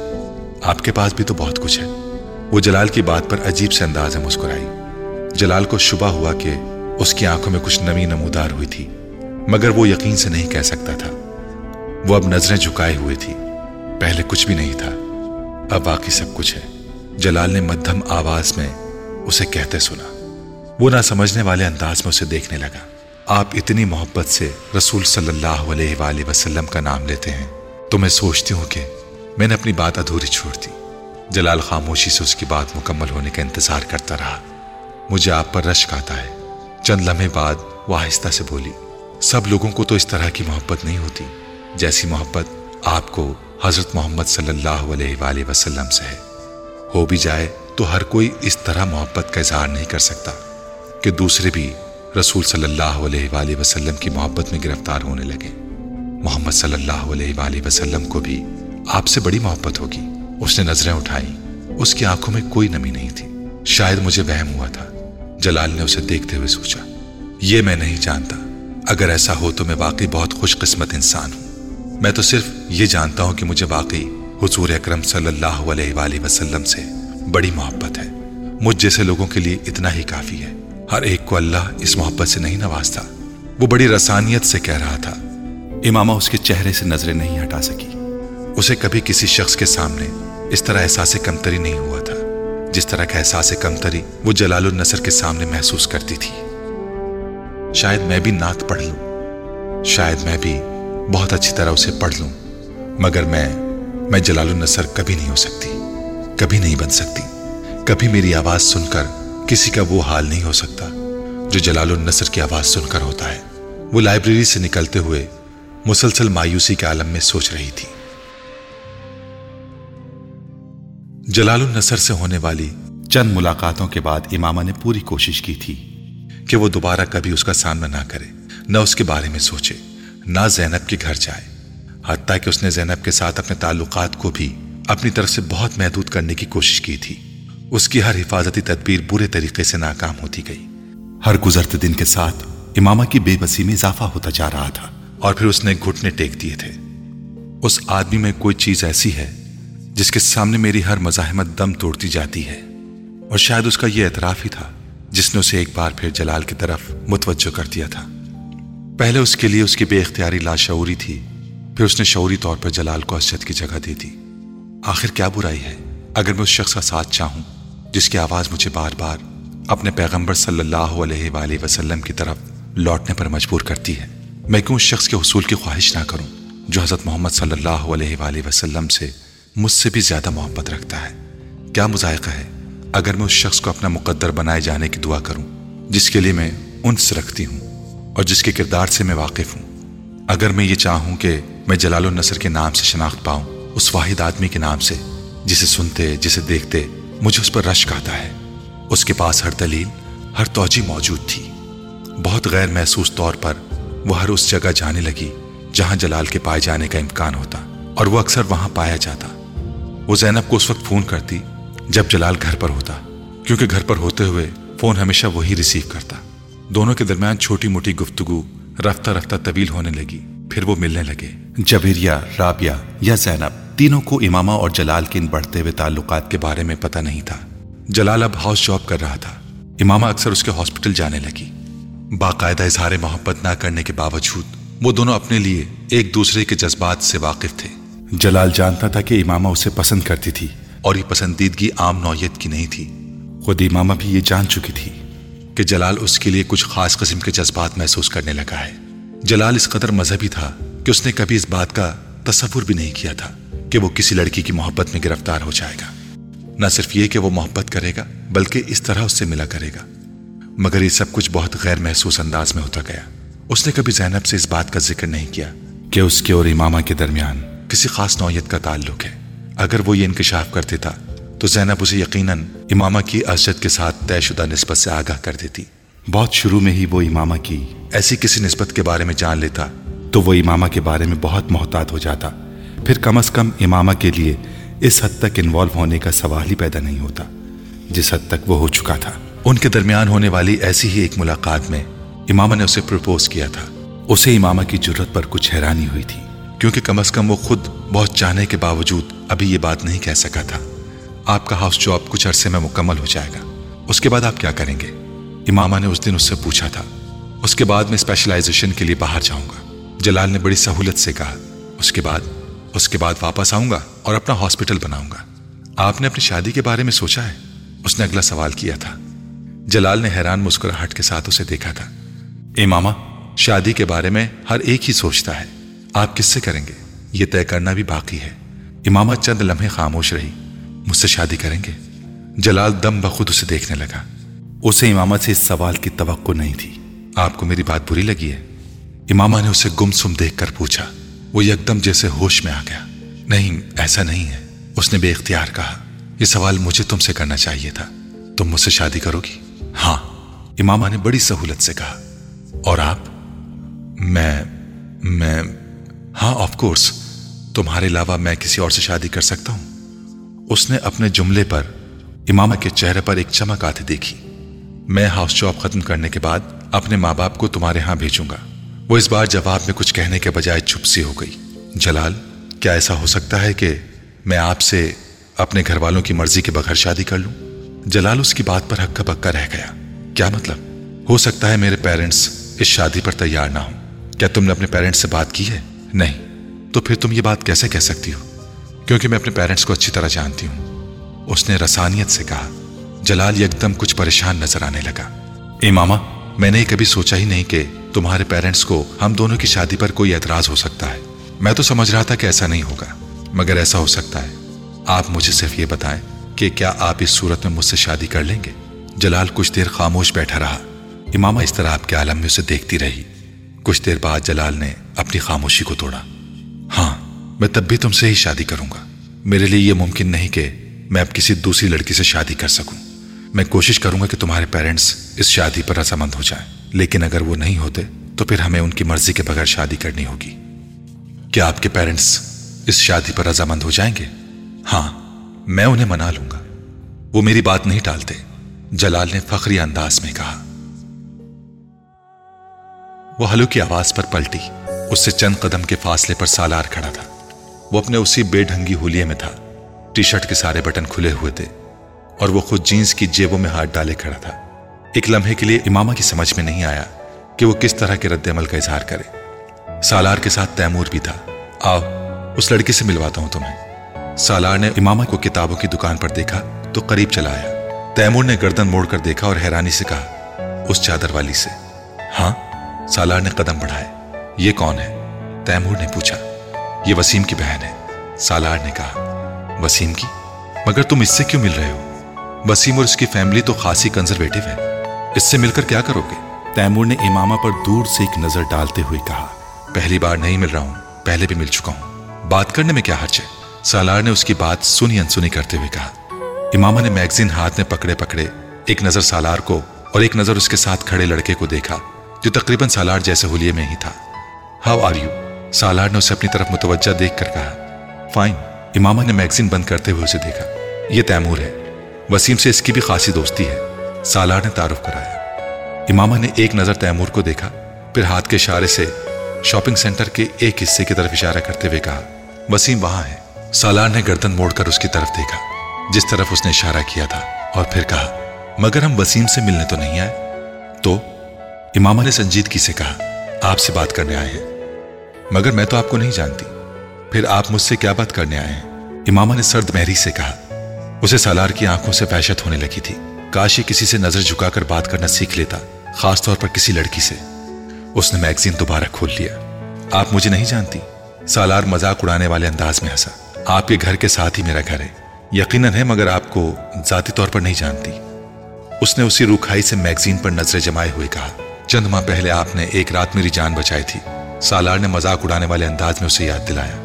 آپ کے پاس بھی تو بہت کچھ ہے، وہ جلال کی بات پر عجیب سے انداز میں مسکرائی۔ جلال کو شبہ ہوا کہ اس کی آنکھوں میں کچھ نمی نمودار ہوئی تھی، مگر وہ یقین سے نہیں کہہ سکتا تھا۔ وہ اب نظریں جھکائے ہوئے تھی، پہلے کچھ بھی نہیں تھا، اب واقعی سب کچھ ہے، جلال نے مدھم آواز میں اسے کہتے سنا۔ وہ نہ سمجھنے والے انداز میں اسے دیکھنے لگا۔ آپ اتنی محبت سے رسول صلی اللہ علیہ وآلہ وسلم کا نام لیتے ہیں تو میں سوچتی ہوں کہ میں نے اپنی بات ادھوری چھوڑ دی۔ جلال خاموشی سے اس کی بات مکمل ہونے کا انتظار کرتا رہا۔ مجھے آپ پر رشک آتا ہے، چند لمحے بعد وہ آہستہ سے بولی۔ سب لوگوں کو تو اس طرح کی محبت نہیں ہوتی جیسی محبت آپ کو حضرت محمد صلی اللہ علیہ وآلہ وسلم سے ہے، ہو بھی جائے تو ہر کوئی اس طرح محبت کا اظہار نہیں کر سکتا کہ دوسرے بھی رسول صلی اللہ علیہ وآلہ وسلم کی محبت میں گرفتار ہونے لگے۔ محمد صلی اللہ علیہ وآلہ وسلم کو بھی آپ سے بڑی محبت ہوگی، اس نے نظریں اٹھائیں، اس کی آنکھوں میں کوئی نمی نہیں تھی۔ شاید مجھے وہم ہوا تھا، جلال نے اسے دیکھتے ہوئے سوچا، یہ میں نہیں جانتا، اگر ایسا ہو تو میں واقعی بہت خوش قسمت انسان ہوں۔ میں تو صرف یہ جانتا ہوں کہ مجھے واقعی حضور اکرم صلی اللہ علیہ وآلہ وسلم سے بڑی محبت ہے، مجھ جیسے لوگوں کے لیے اتنا ہی کافی ہے، ہر ایک کو اللہ اس محبت سے نہیں نوازتا، وہ بڑی رسانیت سے کہہ رہا تھا۔ امامہ اس کے چہرے سے نظریں نہیں ہٹا سکی، اسے کبھی کسی شخص کے سامنے اس طرح احساس کمتری نہیں ہوا تھا جس طرح کا احساس کمتری وہ جلال النصر کے سامنے محسوس کرتی تھی۔ شاید میں بھی نعت پڑھ لوں، شاید میں بھی بہت اچھی طرح اسے پڑھ لوں، مگر میں میں جلال النصر کبھی نہیں ہو سکتی، کبھی نہیں بن سکتی، کبھی میری آواز سن کر کسی کا وہ حال نہیں ہو سکتا جو جلال النصر کی آواز سن کر ہوتا ہے۔ وہ لائبریری سے نکلتے ہوئے مسلسل مایوسی کے عالم میں سوچ رہی تھی۔ جلال النصر سے ہونے والی چند ملاقاتوں کے بعد امامہ نے پوری کوشش کی تھی کہ وہ دوبارہ کبھی اس کا سامنا نہ کرے، نہ اس کے بارے میں سوچے، نہ زینب کے گھر جائے، حتیٰ کہ اس نے زینب کے ساتھ اپنے تعلقات کو بھی اپنی طرف سے بہت محدود کرنے کی کوشش کی تھی۔ اس کی ہر حفاظتی تدبیر برے طریقے سے ناکام ہوتی گئی۔ ہر گزرتے دن کے ساتھ امامہ کی بے بسی میں اضافہ ہوتا جا رہا تھا، اور پھر اس نے گھٹنے ٹیک دیے تھے۔ اس آدمی میں کوئی چیز ایسی ہے جس کے سامنے میری ہر مزاحمت دم توڑتی جاتی ہے، اور شاید اس کا یہ اعتراف ہی تھا جس نے اسے ایک بار پھر جلال کی طرف متوجہ کر دیا تھا۔ پہلے اس کے لیے اس کی بے اختیاری لاشعوری تھی، پھر اس نے شعوری طور پر جلال کو عزت کی جگہ دے دی۔ آخر کیا برائی ہے اگر میں اس شخص کا ساتھ چاہوں جس کی آواز مجھے بار بار اپنے پیغمبر صلی اللہ علیہ وآلہ وسلم کی طرف لوٹنے پر مجبور کرتی ہے؟ میں کیوں اس شخص کے حصول کی خواہش نہ کروں جو حضرت محمد صلی اللہ علیہ وآلہ وسلم سے مجھ سے بھی زیادہ محبت رکھتا ہے؟ کیا مذائقہ ہے اگر میں اس شخص کو اپنا مقدر بنائے جانے کی دعا کروں جس کے لیے میں انس رکھتی ہوں اور جس کے کردار سے میں واقف ہوں؟ اگر میں یہ چاہوں کہ میں جلال النصر کے نام سے شناخت پاؤں، اس واحد آدمی کے نام سے جسے سنتے جسے دیکھتے مجھے اس پر رشک آتا ہے۔ اس کے پاس ہر دلیل، ہر توجہ موجود تھی۔ بہت غیر محسوس طور پر وہ ہر اس جگہ جانے لگی جہاں جلال کے پائے جانے کا امکان ہوتا، اور وہ اکثر وہاں پایا جاتا۔ وہ زینب کو اس وقت فون کرتی جب جلال گھر پر ہوتا، کیونکہ گھر پر ہوتے ہوئے فون ہمیشہ وہی ریسیو کرتا۔ دونوں کے درمیان چھوٹی موٹی گفتگو رفتہ رفتہ طویل ہونے لگی، پھر وہ ملنے لگے۔ جویریہ، رابعہ یا زینب، تینوں کو امامہ اور جلال کے ان بڑھتے ہوئے تعلقات کے بارے میں پتہ نہیں تھا۔ جلال اب ہاؤس جاب کر رہا تھا، امامہ اکثر اس کے ہاسپٹل جانے لگی۔ باقاعدہ اظہار محبت نہ کرنے کے باوجود وہ دونوں اپنے لیے ایک دوسرے کے جذبات سے واقف تھے۔ جلال جانتا تھا کہ امامہ اسے پسند کرتی تھی، اور یہ پسندیدگی عام نوعیت کی نہیں تھی۔ خود امامہ بھی یہ جان چکی تھی کہ جلال اس کے لیے کچھ خاص قسم کے جذبات محسوس کرنے لگا ہے۔ جلال اس قدر مذہبی تھا کہ اس نے کبھی اس بات کا تصور بھی نہیں کیا تھا کہ وہ کسی لڑکی کی محبت میں گرفتار ہو جائے گا، نہ صرف یہ کہ وہ محبت کرے گا بلکہ اس طرح اس سے ملا کرے گا۔ مگر یہ سب کچھ بہت غیر محسوس انداز میں ہوتا گیا۔ اس نے کبھی زینب سے اس بات کا ذکر نہیں کیا کہ اس کے اور امامہ کے درمیان کسی خاص نوعیت کا تعلق ہے۔ اگر وہ یہ انکشاف کر دیتا تو زینب اسے یقیناً امامہ کی عزت کے ساتھ طے شدہ نسبت سے آگاہ کر دیتی۔ بہت شروع میں ہی وہ امامہ کی ایسی کسی نسبت کے بارے میں جان لیتا تو وہ امامہ کے بارے میں بہت محتاط ہو جاتا، پھر کم از کم امامہ کے لیے اس حد تک انوالو ہونے کا سوال ہی پیدا نہیں ہوتا جس حد تک وہ ہو چکا تھا۔ ان کے درمیان ہونے والی ایسی ہی ایک ملاقات میں امامہ نے اسے پروپوز کیا تھا۔ اسے امامہ کی جرأت پر کچھ حیرانی ہوئی تھی، کیونکہ کم از کم وہ خود بہت چاہنے کے باوجود ابھی یہ بات نہیں کہہ سکا تھا۔ آپ کا ہاؤس جاب کچھ عرصے میں مکمل ہو جائے گا، اس کے بعد آپ کیا کریں گے؟ امامہ نے اس دن اس سے پوچھا تھا۔ اس کے بعد میں اسپیشلائزیشن کے لیے باہر جاؤں گا، جلال نے بڑی سہولت سے کہا۔ اس کے بعد اس کے بعد واپس آؤں گا اور اپنا ہاسپٹل بناؤں گا۔ آپ نے اپنی شادی کے بارے میں سوچا ہے؟ اس نے اگلا سوال کیا تھا۔ جلال نے حیران مسکراہٹ کے ساتھ اسے دیکھا تھا۔ امامہ شادی کے بارے میں ہر ایک ہی سوچتا ہے، آپ کس سے کریں گے یہ طے کرنا بھی باقی ہے۔ امامہ چند لمحے خاموش رہی۔ مجھ سے شادی کریں گے؟ جلال دم بخود اسے دیکھنے لگا۔ اسے امامہ سے اس سوال کی توقع نہیں تھی۔ آپ کو میری بات بری لگی ہے؟ امامہ نے اسے گم سم دیکھ کر پوچھا۔ وہ یکدم جیسے ہوش میں آ گیا۔ نہیں، ایسا نہیں ہے، اس نے بے اختیار کہا۔ یہ سوال مجھے تم سے کرنا چاہیے تھا۔ تم مجھ سے شادی کرو گی؟ ہاں، امامہ نے بڑی سہولت سے کہا۔ اور آپ؟ میں میں ہاں، آف کورس، تمہارے علاوہ میں کسی اور سے شادی کر سکتا ہوں۔ اس نے اپنے جملے پر امامہ کے چہرے پر ایک چمک آتے دیکھی۔ میں ہاؤس جاب ختم کرنے کے بعد اپنے ماں باپ کو تمہارے ہاں بھیجوں گا۔ وہ اس بار جواب میں کچھ کہنے کے بجائے چپ سی ہو گئی۔ جلال، کیا ایسا ہو سکتا ہے کہ میں آپ سے اپنے گھر والوں کی مرضی کے بغیر شادی کر لوں؟ جلال اس کی بات پر ہکا بکا رہ گیا۔ کیا مطلب؟ ہو سکتا ہے میرے پیرنٹس اس شادی پر تیار نہ ہوں۔ کیا تم نے اپنے پیرنٹس سے بات کی ہے؟ نہیں، تو پھر تم یہ بات کیسے کہہ سکتی ہو؟ کیونکہ میں اپنے پیرنٹس کو اچھی طرح جانتی ہوں. اس نے رسانیت سے کہا. جلال یکدم کچھ پریشان نظر آنے لگا. امامہ، میں نے کبھی سوچا ہی نہیں کہ تمہارے پیرنٹس کو ہم دونوں کی شادی پر کوئی اعتراض ہو سکتا ہے. میں تو سمجھ رہا تھا کہ ایسا نہیں ہوگا، مگر ایسا ہو سکتا ہے. آپ مجھے صرف یہ بتائیں کہ کیا آپ اس صورت میں مجھ سے شادی کر لیں گے؟ جلال کچھ دیر خاموش بیٹھا رہا. امامہ اس طرح آپ کے عالم میں اسے دیکھتی رہی. کچھ دیر بعد جلال نے اپنی خاموشی کو توڑا. ہاں، میں تب بھی تم سے ہی شادی کروں گا. میرے لیے یہ ممکن نہیں کہ میں اب کسی دوسری لڑکی سے شادی کر سکوں. میں کوشش کروں گا کہ تمہارے پیرنٹس اس شادی پر رضامند ہو جائیں، لیکن اگر وہ نہیں ہوتے تو پھر ہمیں ان کی مرضی کے بغیر شادی کرنی ہوگی. کیا آپ کے پیرنٹس اس شادی پر رضامند ہو جائیں گے؟ ہاں، میں انہیں منا لوں گا، وہ میری بات نہیں ٹالتے، جلال نے فخری انداز میں کہا. وہ ہلو کی آواز پر پلٹی. اس سے چند قدم کے فاصلے پر سالار کھڑا تھا. وہ اپنے اسی بے ڈھنگی حلیے میں تھا. ٹی شرٹ کے سارے بٹن کھلے ہوئے تھے اور وہ خود جینس کی جیبوں میں ہاتھ ڈالے کھڑا تھا. ایک لمحے کے لیے امامہ کی سمجھ میں نہیں آیا کہ وہ کس طرح کے رد عمل کا اظہار کرے. سالار کے ساتھ تیمور بھی تھا. آؤ، اس لڑکی سے ملواتا ہوں تمہیں. سالار نے امامہ کو کتابوں کی دکان پر دیکھا تو قریب چلا آیا. تیمور نے گردن موڑ کر دیکھا اور حیرانی سے کہا، اس چادر والی سے؟ ہاں، سالار نے قدم بڑھائے. یہ کون ہے؟ تیمور نے پوچھا. یہ وسیم کی بہن ہے، سالار نے کہا. وسیم کی؟ مگر تم اس سے کیوں مل رہے ہو؟ وسیم اور اس کی فیملی تو خاصی کنزرویٹو ہے، اس سے مل کر کیا کرو گے؟ تیمور نے امامہ پر دور سے ایک نظر ڈالتے ہوئے کہا. پہلی بار نہیں مل رہا ہوں، پہلے بھی مل چکا ہوں، بات کرنے میں کیا حرج ہے، سالار نے اس کی بات سنی انسنی کرتے ہوئے کہا. امامہ نے میگزین ہاتھ میں پکڑے پکڑے ایک نظر سالار کو اور ایک نظر اس کے ساتھ کھڑے لڑکے کو دیکھا جو تقریباً سالار جیسے حلیے میں ہی تھا. How are you? سالار نے اسے اپنی طرف متوجہ دیکھ کر کہا. فائن. امامہ نے میگزین بند کرتے ہوئے اسے دیکھا. یہ تیمور ہے، وسیم سے اس کی بھی خاصی دوستی ہے، سالار نے تعارف کرایا. امامہ نے ایک نظر تیمور کو دیکھا، پھر ہاتھ کے اشارے سے شاپنگ سینٹر کے ایک حصے کی طرف اشارہ کرتے ہوئے کہا، وسیم وہاں ہے. سالار نے گردن موڑ کر اس کی طرف دیکھا جس طرف اس نے اشارہ کیا تھا، اور پھر کہا، مگر ہم وسیم سے ملنے تو نہیں آئے. تو امامہ نے سنجیدگی سے کہا، آپ سے بات کرنے آئے ہیں، مگر میں تو آپ کو نہیں جانتی، پھر آپ مجھ سے کیا بات کرنے آئے ہیں؟ امامہ نے سرد مہری سے کہا. اسے سالار کی آنکھوں سے وحشت ہونے لگی تھی. کاش یہ کسی سے نظر جھکا کر بات کرنا سیکھ لیتا، خاص طور پر کسی لڑکی سے. اس نے میگزین دوبارہ کھول لیا. آپ مجھے نہیں جانتی؟ سالار مذاق اڑانے والے انداز میں ہنسا. آپ کے گھر کے ساتھ ہی میرا گھر ہے، یقیناً ہے، مگر آپ کو ذاتی طور پر نہیں جانتی. اس نے اسی روکھائی سے میگزین پر نظریں جمائے ہوئے کہا، چند ماہ پہلے آپ نے ایک رات میری جان بچائی تھی. سالار نے مذاق اڑانے والے انداز میں اسے یاد دلایا.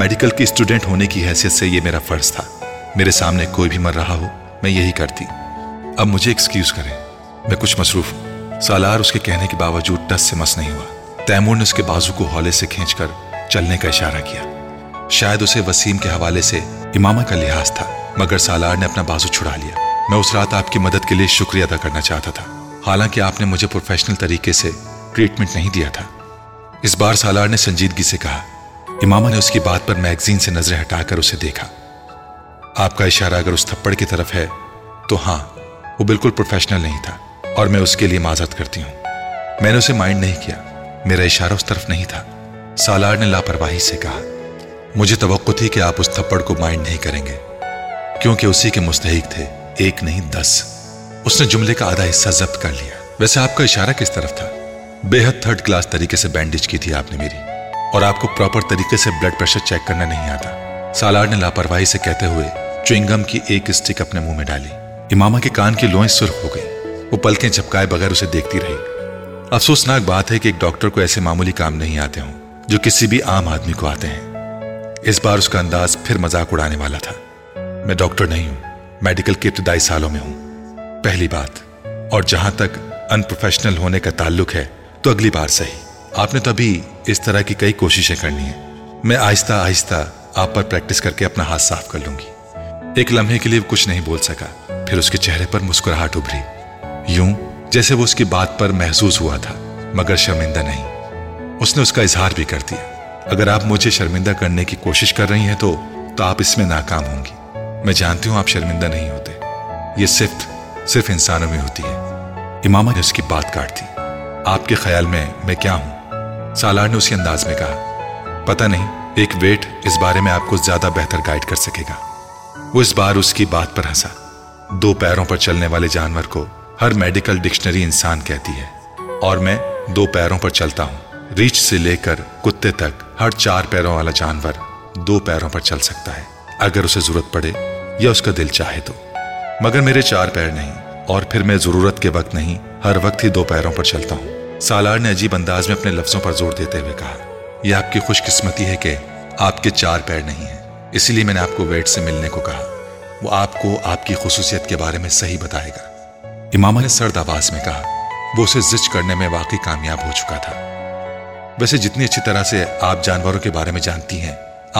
میڈیکل کی اسٹوڈنٹ ہونے کی حیثیت سے یہ میرا فرض تھا. میرے سامنے کوئی بھی مر رہا ہو، میں یہی کرتی. اب مجھے ایکسکیوز کریں، میں کچھ مصروف ہوں. سالار اس کے کہنے کے باوجود ٹس سے مس نہیں ہوا. تیمور نے اس کے بازو کو ہولے سے کھینچ کر چلنے کا اشارہ کیا. شاید اسے وسیم کے حوالے سے امامہ کا لحاظ تھا، مگر سالار نے اپنا بازو چھڑا لیا. میں اس رات آپ کی مدد کے لیے شکریہ ادا کرنا چاہتا تھا، حالانکہ آپ نے مجھے پروفیشنل طریقے سے ٹریٹمنٹ نہیں دیا تھا، اس بار سالار نے سنجیدگی سے کہا. امامہ نے اس کی بات پر میگزین سے نظریں ہٹا کر اسے دیکھا. آپ کا اشارہ اگر اس تھپڑ کی طرف ہے تو ہاں، وہ بالکل پروفیشنل نہیں تھا اور میں اس کے لیے معذرت کرتی ہوں. میں نے اسے مائنڈ نہیں کیا، میرا اشارہ اس طرف نہیں تھا، سالار نے لاپرواہی سے کہا. مجھے توقع تھی کہ آپ اس تھپڑ کو مائنڈ نہیں کریں گے، کیونکہ اسی کے مستحق تھے، ایک نہیں دس. اس نے جملے کا آدھا حصہ ضبط کر لیا. ویسے آپ کا اشارہ کس طرف تھا؟ بے حد تھرڈ کلاس طریقے سے بینڈیج کی تھی آپ نے میری، اور آپ کو پراپر طریقے سے بلڈ پریشر چیک کرنا نہیں آتا، سالار نے لاپرواہی سے کہتے ہوئے چوئنگم کی ایک اسٹک اپنے منہ میں ڈالی. امامہ کے کان کی لوئیں سرخ ہو گئی. وہ پلکیں جھپکائے بغیر اسے دیکھتی رہی. افسوسناک بات ہے کہ ایک ڈاکٹر کو ایسے معمولی کام نہیں آتے ہوں جو کسی بھی عام آدمی کو آتے ہیں. اس بار اس کا انداز پھر مذاق اڑانے والا تھا. میں ڈاکٹر نہیں ہوں، میڈیکل کے ابتدائی سالوں میں ہوں، پہلی بات. اور جہاں تک ان پروفیشنل ہونے کا تعلق ہے تو اگلی بار صحیح. آپ نے تبھی اس طرح کی کئی کوششیں کرنی ہیں. میں آہستہ آہستہ آپ پر پریکٹس کر کے اپنا ہاتھ صاف کر لوں گی. ایک لمحے کے لیے کچھ نہیں بول سکا، پھر اس کے چہرے پر مسکراہٹ ابھری، یوں جیسے وہ اس کی بات پر محظوظ ہوا تھا، مگر شرمندہ نہیں. اس نے اس کا اظہار بھی کر دیا. اگر آپ مجھے شرمندہ کرنے کی کوشش کر رہی ہیں تو تو آپ اس میں ناکام ہوں گی. میں جانتی ہوں آپ شرمندہ نہیں ہوتے، یہ صفت صرف انسانوں میں ہوتی ہے. امامہ نے اس کی بات کاٹ دی. آپ کے خیال میں میں کیا ہوں؟ سالار نے اسی انداز میں کہا. پتہ نہیں، ایک ویٹ اس بارے میں آپ کو زیادہ بہتر گائیڈ کر سکے گا۔ وہ اس بار اس کی بات پر ہنسا۔ دو پیروں پر چلنے والے جانور کو ہر میڈیکل ڈکشنری انسان کہتی ہے، اور میں دو پیروں پر چلتا ہوں۔ ریچھ سے لے کر کتے تک ہر چار پیروں والا جانور دو پیروں پر چل سکتا ہے اگر اسے ضرورت پڑے یا اس کا دل چاہے تو، مگر میرے چار پیر نہیں، اور پھر میں ضرورت کے وقت نہیں، ہر وقت ہی دو پیروں پر چلتا ہوں۔ سالار نے عجیب انداز میں اپنے لفظوں پر زور دیتے ہوئے کہا، یہ آپ کی خوش قسمتی ہے کہ آپ کے چار پیر نہیں ہیں، اسی لیے میں نے آپ کو ویٹ سے ملنے کو کہا، وہ آپ کو آپ کی خصوصیت کے بارے میں صحیح بتائے گا، امامہ نے سرد آواز میں کہا۔ وہ اسے زچ کرنے میں واقعی کامیاب ہو چکا تھا۔ ویسے جتنی اچھی طرح سے آپ جانوروں کے بارے میں جانتی ہیں،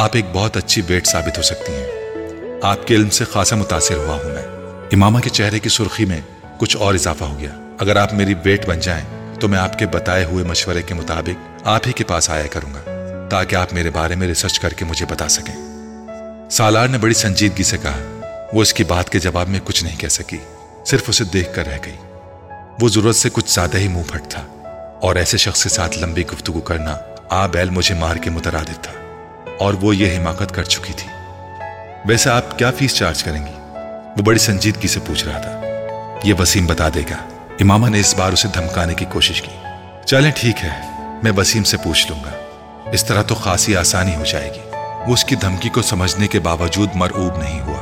آپ ایک بہت اچھی ویٹ ثابت ہو سکتی ہیں، آپ کے علم سے خاصا متاثر ہوا ہوں میں۔ امامہ کے چہرے کی سرخی میں کچھ اور اضافہ ہو گیا۔ اگر آپ میری ویٹ بن جائیں تو میں آپ کے بتائے ہوئے مشورے کے مطابق آپ ہی کے پاس آیا کروں گا تاکہ آپ میرے بارے میں ریسرچ کر کے مجھے بتا سکیں، سالار نے بڑی سنجیدگی سے کہا۔ وہ اس کی بات کے جواب میں کچھ نہیں کہہ سکی، صرف اسے دیکھ کر رہ گئی۔ وہ ضرورت سے کچھ زیادہ ہی منہ پھٹ تھا، اور ایسے شخص کے ساتھ لمبی گفتگو کرنا آبیل مجھے مار کے مترادف تھا، اور وہ یہ حماقت کر چکی تھی۔ ویسے آپ کیا فیس چارج کریں گی؟ وہ بڑی سنجیدگی سے پوچھ رہا تھا۔ یہ وسیم بتا دے گا، امامہ نے اس بار اسے دھمکانے کی کوشش کی۔ چلیں ٹھیک ہے، میں وسیم سے پوچھ لوں گا، اس طرح تو خاصی آسانی ہو جائے گی۔ وہ اس کی دھمکی کو سمجھنے کے باوجود مرعوب نہیں ہوا،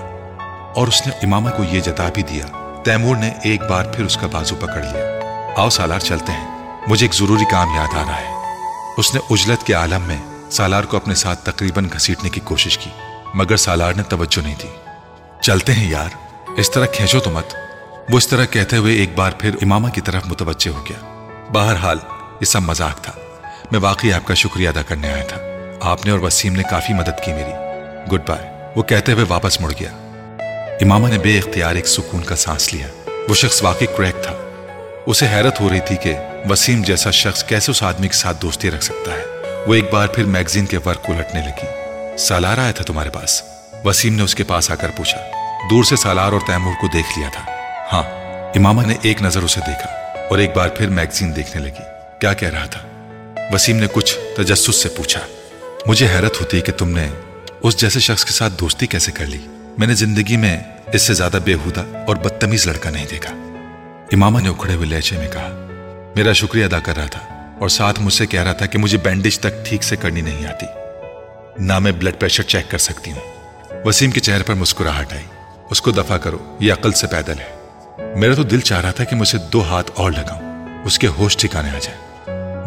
اور اس نے امامہ کو یہ جتا بھی دیا۔ تیمور نے ایک بار پھر اس کا بازو پکڑ لیا۔ آؤ سالار چلتے ہیں، مجھے ایک ضروری کام یاد آ رہا ہے۔ اس نے اجلت کے عالم میں سالار کو اپنے ساتھ تقریباً گھسیٹنے کی کوشش کی، مگر سالار نے توجہ نہیں دی۔ چلتے ہیں یار، اس طرح کھینچو تو مت، وہ اس طرح کہتے ہوئے ایک بار پھر امامہ کی طرف متوجہ ہو گیا۔ بہرحال یہ سب مذاق تھا، میں واقعی آپ کا شکریہ ادا کرنے آیا تھا، آپ نے اور وسیم نے کافی مدد کی میری، گڈ بائے، وہ کہتے ہوئے واپس مڑ گیا۔ امامہ نے بے اختیار ایک سکون کا سانس لیا۔ وہ شخص واقعی کریک تھا، اسے حیرت ہو رہی تھی کہ وسیم جیسا شخص کیسے اس آدمی کے ساتھ دوستی رکھ سکتا ہے۔ وہ ایک بار پھر میگزین کے ورق کو لٹنے لگی۔ سالار آیا تھا تمہارے پاس؟ وسیم نے اس کے پاس آ کر پوچھا۔ دور سے سالار اور تیمور کو دیکھ لیا تھا۔ ہاں، امامہ نے ایک نظر اسے دیکھا اور ایک بار پھر میگزین دیکھنے لگی۔ کیا کہہ رہا تھا؟ وسیم نے کچھ تجسس سے پوچھا۔ مجھے حیرت ہوتی کہ تم نے اس جیسے شخص کے ساتھ دوستی کیسے کر لی، میں نے زندگی میں اس سے زیادہ بےہودہ اور بدتمیز لڑکا نہیں دیکھا، امامہ نے اکھڑے ہوئے لہجے میں کہا۔ میرا شکریہ ادا کر رہا تھا اور ساتھ مجھ سے کہہ رہا تھا کہ مجھے بینڈیج تک ٹھیک سے کرنی نہیں آتی، نہ میں بلڈ پریشر چیک کر سکتی ہوں۔ وسیم کے چہرے پر مسکراہٹ آئی۔ اس کو دفع کرو، یہ عقل سے پیدل ہے، میرا تو دل چاہ رہا تھا کہ مجھے دو ہاتھ اور لگاؤں، اس کے ہوش ٹھکانے آ جائے۔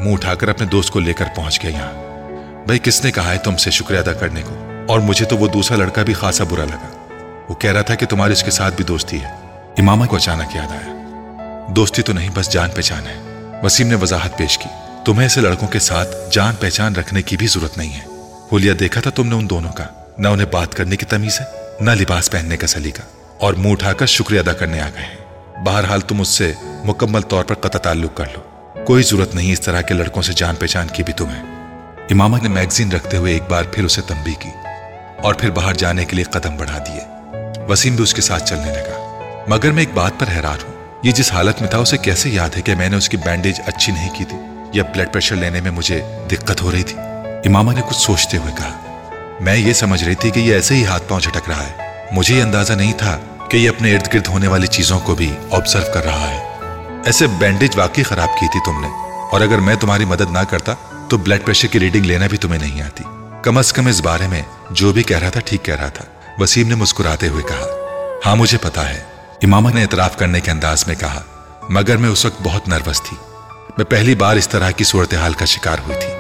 منہ اٹھا کر اپنے دوست کو لے کر پہنچ گیا یہاں۔ بھائی کس نے کہا ہے تم سے شکریہ ادا کرنے کو؟ اور مجھے تو وہ دوسرا لڑکا بھی خاصا برا لگا، وہ کہہ رہا تھا کہ تمہاری اس کے ساتھ بھی دوستی ہے۔ امامہ کو اچانک یاد آیا، دوستی تو نہیں بس جان پہچان ہے۔ وسیم نے وضاحت پیش کی۔ تمہیں ایسے لڑکوں کے ساتھ جان پہچان رکھنے کی بھی ضرورت نہیں ہے، ہولیا دیکھا تھا تم نے ان دونوں کا، نہ انہیں بات کرنے کی تمیز ہے، نہ لباس پہننے کا سلیقہ، اور منہ اٹھا کر شکریہ ادا کرنے آ گئے ہیں۔ بہرحال تم اس سے مکمل طور پر قطع تعلق کر لو، کوئی ضرورت نہیں اس طرح کے لڑکوں سے جان پہچان کی بھی تمہیں۔ امامہ نے میگزین رکھتے ہوئے ایک بار پھر اسے تنبیہ کی اور پھر باہر جانے کے لیے قدم بڑھا دیے۔ وسیم بھی اس کے ساتھ چلنے لگا۔ مگر میں ایک بات پر حیران ہوں، یہ جس حالت میں تھا اسے کیسے یاد ہے کہ میں نے اس کی بینڈیج اچھی نہیں کی تھی یا بلڈ پریشر لینے میں مجھے دقت ہو رہی تھی، امامہ نے کچھ سوچتے ہوئے کہا۔ میں یہ سمجھ رہی تھی کہ یہ ایسے ہی ہاتھ پاؤں جھٹک رہا ہے، مجھے یہ اندازہ نہیں تھا کہ یہ اپنے ارد گرد ہونے والی چیزوں کو بھی آبزرو کر رہا ہے۔ ایسے بینڈیج واقعی خراب کی تھی تم نے، اور اگر میں تمہاری مدد نہ کرتا تو بلڈ پریشر کی ریڈنگ لینا بھی تمہیں نہیں آتی۔ کم از کم اس بارے میں جو بھی کہہ رہا تھا ٹھیک کہہ رہا تھا، وسیم نے مسکراتے ہوئے کہا۔ ہاں مجھے پتا ہے، امامہ نے اعتراف کرنے کے انداز میں کہا، مگر میں اس وقت بہت نروس تھی، میں پہلی بار اس طرح کی صورتحال کا شکار ہوئی تھی۔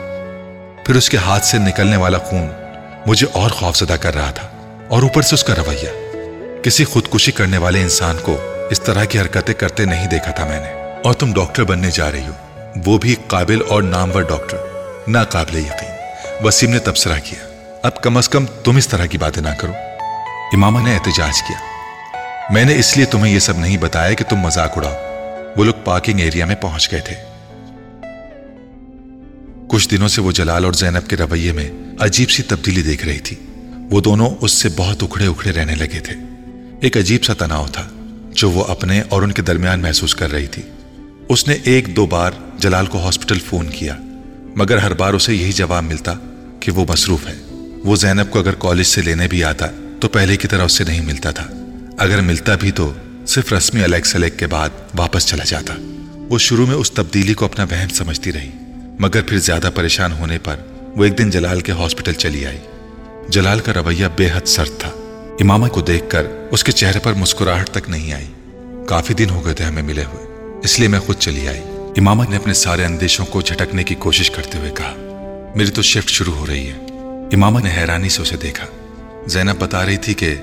پھر اس کے ہاتھ سے نکلنے والا خون مجھے اور خوفزدہ کر رہا تھا، اور اوپر سے اس کا رویہ، کسی خودکشی کرنے والے انسان کو اس طرح کی حرکتیں کرتے نہیں دیکھا تھا میں نے۔ اور تم ڈاکٹر بننے جا رہی ہو، وہ بھی قابل اور نامور ڈاکٹر، ناقابل یقین، وسیم نے تبصرہ کیا۔ اب کم از کم تم اس طرح کی باتیں نہ کرو، امامہ نے احتجاج کیا۔ میں نے اس لیے تمہیں یہ سب نہیں بتایا کہ تم مذاق اڑاؤ۔ وہ لوگ پارکنگ ایریا میں پہنچ گئے تھے۔ کچھ دنوں سے وہ جلال اور زینب کے رویے میں عجیب سی تبدیلی دیکھ رہی تھی۔ وہ دونوں اس سے بہت اکھڑے اکھڑے رہنے لگے تھے۔ ایک عجیب سا تناؤ تھا جو وہ اپنے اور ان کے درمیان محسوس کر رہی تھی۔ اس نے ایک دو بار جلال کو ہاسپٹل فون کیا، مگر ہر بار اسے یہی جواب ملتا کہ وہ مصروف ہے۔ وہ زینب کو اگر کالج سے لینے بھی آتا تو پہلے کی طرح اسے نہیں ملتا تھا، اگر ملتا بھی تو صرف رسمی الیگ سلیگ کے بعد واپس چلا جاتا۔ وہ شروع میں اس تبدیلی کو اپنا وہم سمجھتی رہی، مگر پھر زیادہ پریشان ہونے پر وہ ایک دن جلال کے ہاسپٹل چلی آئی۔ جلال کا رویہ بے حد سرد تھا، امامہ کو دیکھ کر اس کے چہرے پر مسکراہٹ تک نہیں آئی۔ کافی دن ہو گئے تھے ہمیں ملے ہوئے، اس لیے میں خود چلی آئی، امامہ نے اپنے سارے اندیشوں کو جھٹکنے کی کوشش کرتے ہوئے کہا۔ میری تو شفٹ شروع ہو رہی ہے۔ امامہ نے حیرانی سے اسے دیکھا۔ زینب بتا رہی تھی کہ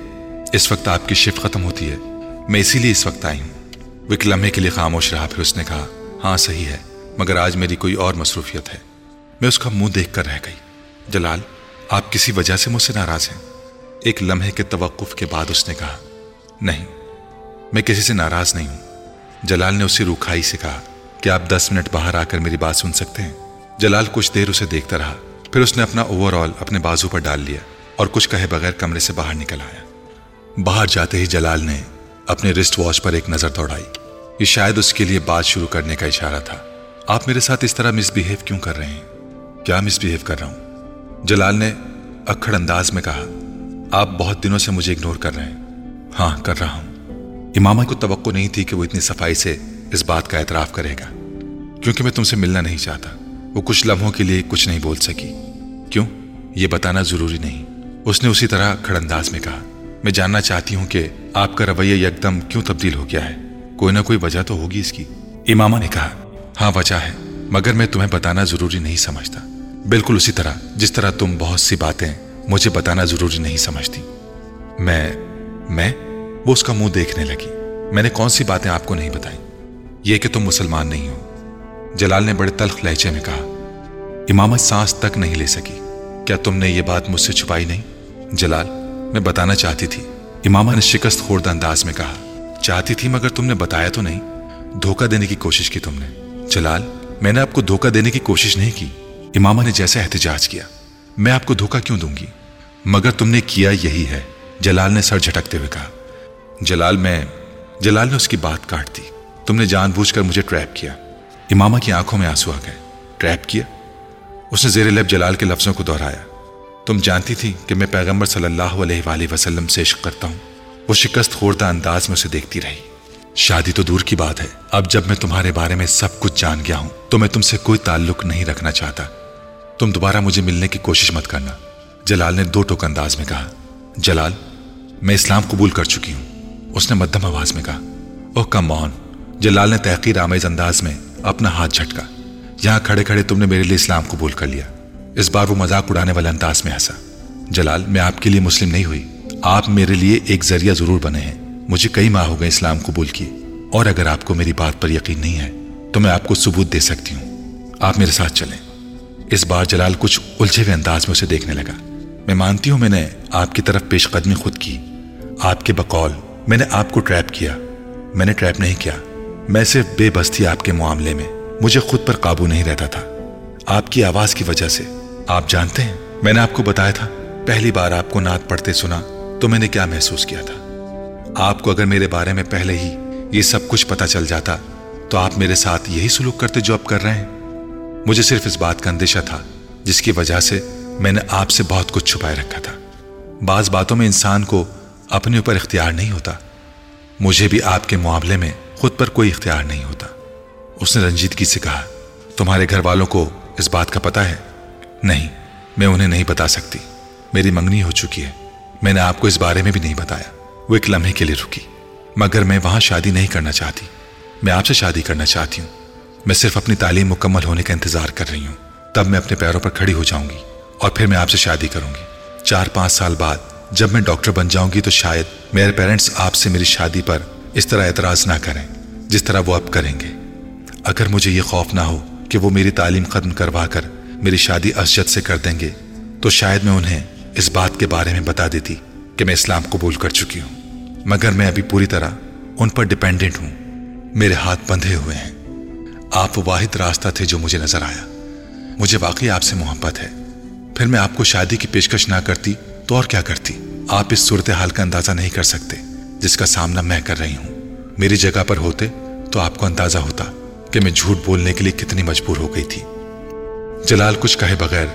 اس وقت آپ کی شفٹ ختم ہوتی ہے، میں اسی لیے اس وقت آئی ہوں۔ وہ ایک لمحے کے لیے خاموش رہا، پھر اس نے کہا، ہاں صحیح ہے، مگر آج میری کوئی اور مصروفیت ہے۔ میں اس کا منہ دیکھ کر رہ گئی۔ جلال، آپ کسی وجہ سے مجھ سے ناراض ہیں؟ ایک لمحے کے توقف کے بعد اس نے کہا، نہیں، میں کسی سے ناراض نہیں ہوں۔ جلال نے اسے روکھائی سے کہا کہ آپ دس منٹ باہر آ کر میری بات سن سکتے ہیں۔ جلال کچھ دیر اسے دیکھتا رہا، پھر اس نے اپنا اوور آل اپنے بازو پر ڈال لیا اور کچھ کہے بغیر کمرے سے باہر نکل آیا۔ باہر جاتے ہی جلال نے اپنے رسٹ واچ پر ایک نظر دوڑائی، یہ شاید اس کے لیے بات شروع کرنے کا اشارہ تھا۔ آپ میرے ساتھ اس طرح مس بہیو کیوں کر رہے ہیں؟ کیا مس بہیو کر رہا ہوں؟ جلال نے اکھڑ انداز میں کہا، آپ بہت دنوں سے مجھے اگنور کر رہے ہیں۔ ہاں، کر رہا ہوں۔ امامہ کو توقع نہیں تھی کہ وہ اتنی صفائی سے اس بات کا اعتراف کرے گا۔ کیونکہ میں تم سے ملنا نہیں چاہتا، وہ کچھ لمحوں کے لیے کچھ نہیں بول سکی۔ کیوں، یہ بتانا ضروری نہیں، اس نے اسی طرح اکھڑ انداز میں کہا۔ میں جاننا چاہتی ہوں کہ آپ کا رویہ یک دم کیوں تبدیل ہو گیا ہے، کوئی نہ کوئی وجہ تو ہوگی اس کی۔ امامہ نے کہا، ہاں وجہ ہے، مگر میں تمہیں بتانا ضروری نہیں سمجھتا، بالکل اسی طرح جس طرح تم بہت سی باتیں مجھے بتانا ضروری نہیں سمجھتی۔ میں میں وہ اس کا منہ دیکھنے لگی، میں نے کون سی باتیں آپ کو نہیں بتائیں؟ یہ کہ تم مسلمان نہیں ہو، جلال نے بڑے تلخ لہجے میں کہا۔ امامہ سانس تک نہیں لے سکی۔ کیا تم نے یہ بات مجھ سے چھپائی نہیں؟ جلال، میں بتانا چاہتی تھی، امامہ نے شکست خوردہ انداز میں کہا۔ چاہتی تھی مگر تم نے بتایا تو نہیں، دھوکہ دینے کی کوشش کی تم نے۔ جلال، میں نے آپ کو دھوکہ دینے کی کوشش نہیں کی۔ امامہ نے جیسے احتجاج کیا، میں آپ کو دھوکہ کیوں دوں گی؟ مگر تم نے کیا یہی ہے، جلال نے سر جھٹکتے ہوئے کہا۔ جلال میں جلال نے اس کی بات کاٹ دی، تم نے جان بوجھ کر مجھے ٹریپ کیا۔ امامہ کی آنکھوں میں آنسو آ گئے۔ ٹریپ کیا؟ اس نے زیر لب جلال کے لفظوں کو دہرایا۔ تم جانتی تھی کہ میں پیغمبر صلی اللہ علیہ وآلہ وسلم سے عشق کرتا ہوں۔ وہ شکست خوردہ انداز میں اسے دیکھتی رہی۔ شادی تو دور کی بات ہے، اب جب میں تمہارے بارے میں سب کچھ جان گیا ہوں تو میں تم سے کوئی تعلق نہیں رکھنا چاہتا۔ تم دوبارہ مجھے ملنے کی کوشش مت کرنا، جلال نے دو ٹوک انداز میں کہا۔ جلال، میں اسلام قبول کر چکی ہوں، اس نے مدھم آواز میں کہا۔ اوہ کم آن، جلال نے تحقیر آمیز انداز میں اپنا ہاتھ جھٹکا۔ یہاں کھڑے کھڑے تم نے میرے لیے اسلام قبول کر لیا۔ اس بار وہ مذاق اڑانے والے انداز میں ہنسا۔ جلال، میں آپ کے لیے مسلم نہیں ہوئی، آپ میرے لیے ایک ذریعہ ضرور بنے ہیں۔ مجھے کئی ماہ ہو گئے اسلام قبول کیے، اور اگر آپ کو میری بات پر یقین نہیں ہے تو میں آپ کو ثبوت دے سکتی ہوں، آپ میرے ساتھ چلیں۔ اس بار جلال کچھ الجھے ہوئے انداز میں اسے دیکھنے لگا۔ میں مانتی ہوں میں نے آپ کی طرف پیش قدمی خود کی، آپ کے بقول میں نے آپ کو ٹریپ کیا۔ میں نے ٹریپ نہیں کیا، میں صرف بے بس تھی آپ کے معاملے میں، مجھے خود پر قابو نہیں رہتا تھا آپ کی آواز کی وجہ سے۔ آپ جانتے ہیں، میں نے آپ کو بتایا تھا، پہلی بار آپ کو نعت پڑھتے سنا تو میں نے کیا محسوس کیا تھا۔ آپ کو اگر میرے بارے میں پہلے ہی یہ سب کچھ پتہ چل جاتا تو آپ میرے ساتھ یہی سلوک کرتے جو آپ کر رہے ہیں۔ مجھے صرف اس بات کا اندیشہ تھا جس کی وجہ سے میں نے آپ سے بہت کچھ چھپائے رکھا تھا۔ بعض باتوں میں انسان کو اپنے اوپر اختیار نہیں ہوتا، مجھے بھی آپ کے معاملے میں خود پر کوئی اختیار نہیں ہوتا، اس نے رنجیدگی سے کہا۔ تمہارے گھر والوں کو اس بات کا پتہ ہے؟ نہیں، میں انہیں نہیں بتا سکتی، میری منگنی ہو چکی ہے، میں نے آپ کو اس بارے میں بھی نہیں بتایا۔ وہ ایک لمحے کے لیے رکی۔ مگر میں وہاں شادی نہیں کرنا چاہتی، میں آپ سے شادی کرنا چاہتی ہوں۔ میں صرف اپنی تعلیم مکمل ہونے کا انتظار کر رہی ہوں، تب میں اپنے پیروں پر کھڑی ہو جاؤں گی اور پھر میں آپ سے شادی کروں گی۔ چار پانچ سال بعد جب میں ڈاکٹر بن جاؤں گی تو شاید میرے پیرنٹس آپ سے میری شادی پر اس طرح اعتراض نہ کریں جس طرح وہ اب کریں گے۔ اگر مجھے یہ خوف نہ ہو کہ وہ میری تعلیم ختم کروا کر میری شادی عزت سے کر دیں گے تو شاید میں انہیں اس بات کے بارے میں بتا دیتی کہ میں اسلام قبول کر چکی ہوں، مگر میں ابھی پوری طرح ان پر ڈیپینڈنٹ ہوں، میرے ہاتھ بندھے ہوئے ہیں۔ آپ وہ واحد راستہ تھے جو مجھے نظر آیا، مجھے واقعی آپ سے محبت ہے۔ پھر میں آپ کو شادی کی پیشکش نہ کرتی تو اور کیا کرتی؟ آپ اس صورتحال کا اندازہ نہیں کر سکتے جس کا سامنا میں کر رہی ہوں۔ میری جگہ پر ہوتے تو آپ کو اندازہ ہوتا کہ میں جھوٹ بولنے کے لیے کتنی مجبور ہو گئی تھی۔ جلال کچھ کہے بغیر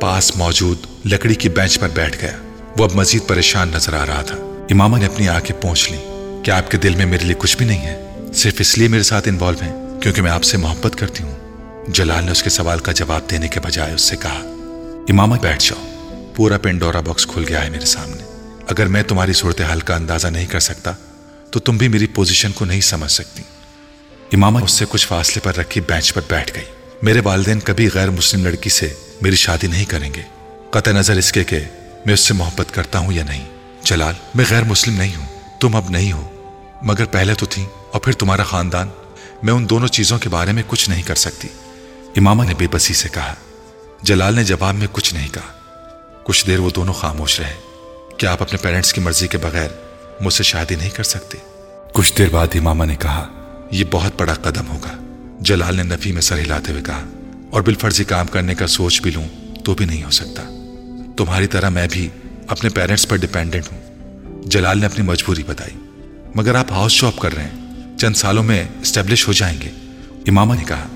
پاس موجود لکڑی کی بینچ پر بیٹھ گیا. وہ اب مزید پریشان نظر آ رہا تھا. امامہ نے اپنی آنکھیں پونچھ لیں. کیا آپ کے دل میں میرے لیے کچھ بھی نہیں ہے؟ صرف اس لیے میرے ساتھ انوالو ہیں کیونکہ میں آپ سے محبت کرتی ہوں؟ جلال نے اس کے سوال کا جواب دینے کے بجائے اس سے کہا. امامہ بیٹھ جاؤ. پورا پینڈورا باکس کھل گیا ہے میرے سامنے. اگر میں تمہاری صورتحال کا اندازہ نہیں کر سکتا تو تم بھی میری پوزیشن کو نہیں سمجھ سکتی. امامہ اس سے کچھ فاصلے پر رکھی بینچ پر بیٹھ گئی. میرے والدین کبھی غیر مسلم لڑکی سے میری شادی نہیں کریں گے، قطع نظر اس کے کہ میں اس سے محبت کرتا ہوں یا نہیں. جلال، میں غیر مسلم نہیں ہوں، تم اب نہیں ہو، مگر پہلے تو تھی، اور پھر تمہارا خاندان. میں ان دونوں چیزوں کے بارے میں کچھ نہیں کر سکتی، امامہ نے بے بسی سے کہا. جلال نے جواب میں کچھ نہیں کہا. کچھ دیر وہ دونوں خاموش رہے. کیا آپ اپنے پیرنٹس کی مرضی کے بغیر مجھ سے شادی نہیں کر سکتے؟ کچھ دیر بعد امامہ نے کہا. یہ بہت بڑا قدم ہوگا، جلال نے نفی میں سر ہلاتے ہوئے کہا، اور بالفرضی کام کرنے کا سوچ بھی لوں تو بھی نہیں ہو سکتا. تمہاری طرح میں بھی اپنے پیرنٹس پر ڈیپینڈنٹ ہوں، جلال نے اپنی مجبوری بتائی. مگر آپ ہاؤس جاب کر رہے ہیں، چند سالوں میں اسٹیبلش ہو جائیں گے، امامہ نے کہا.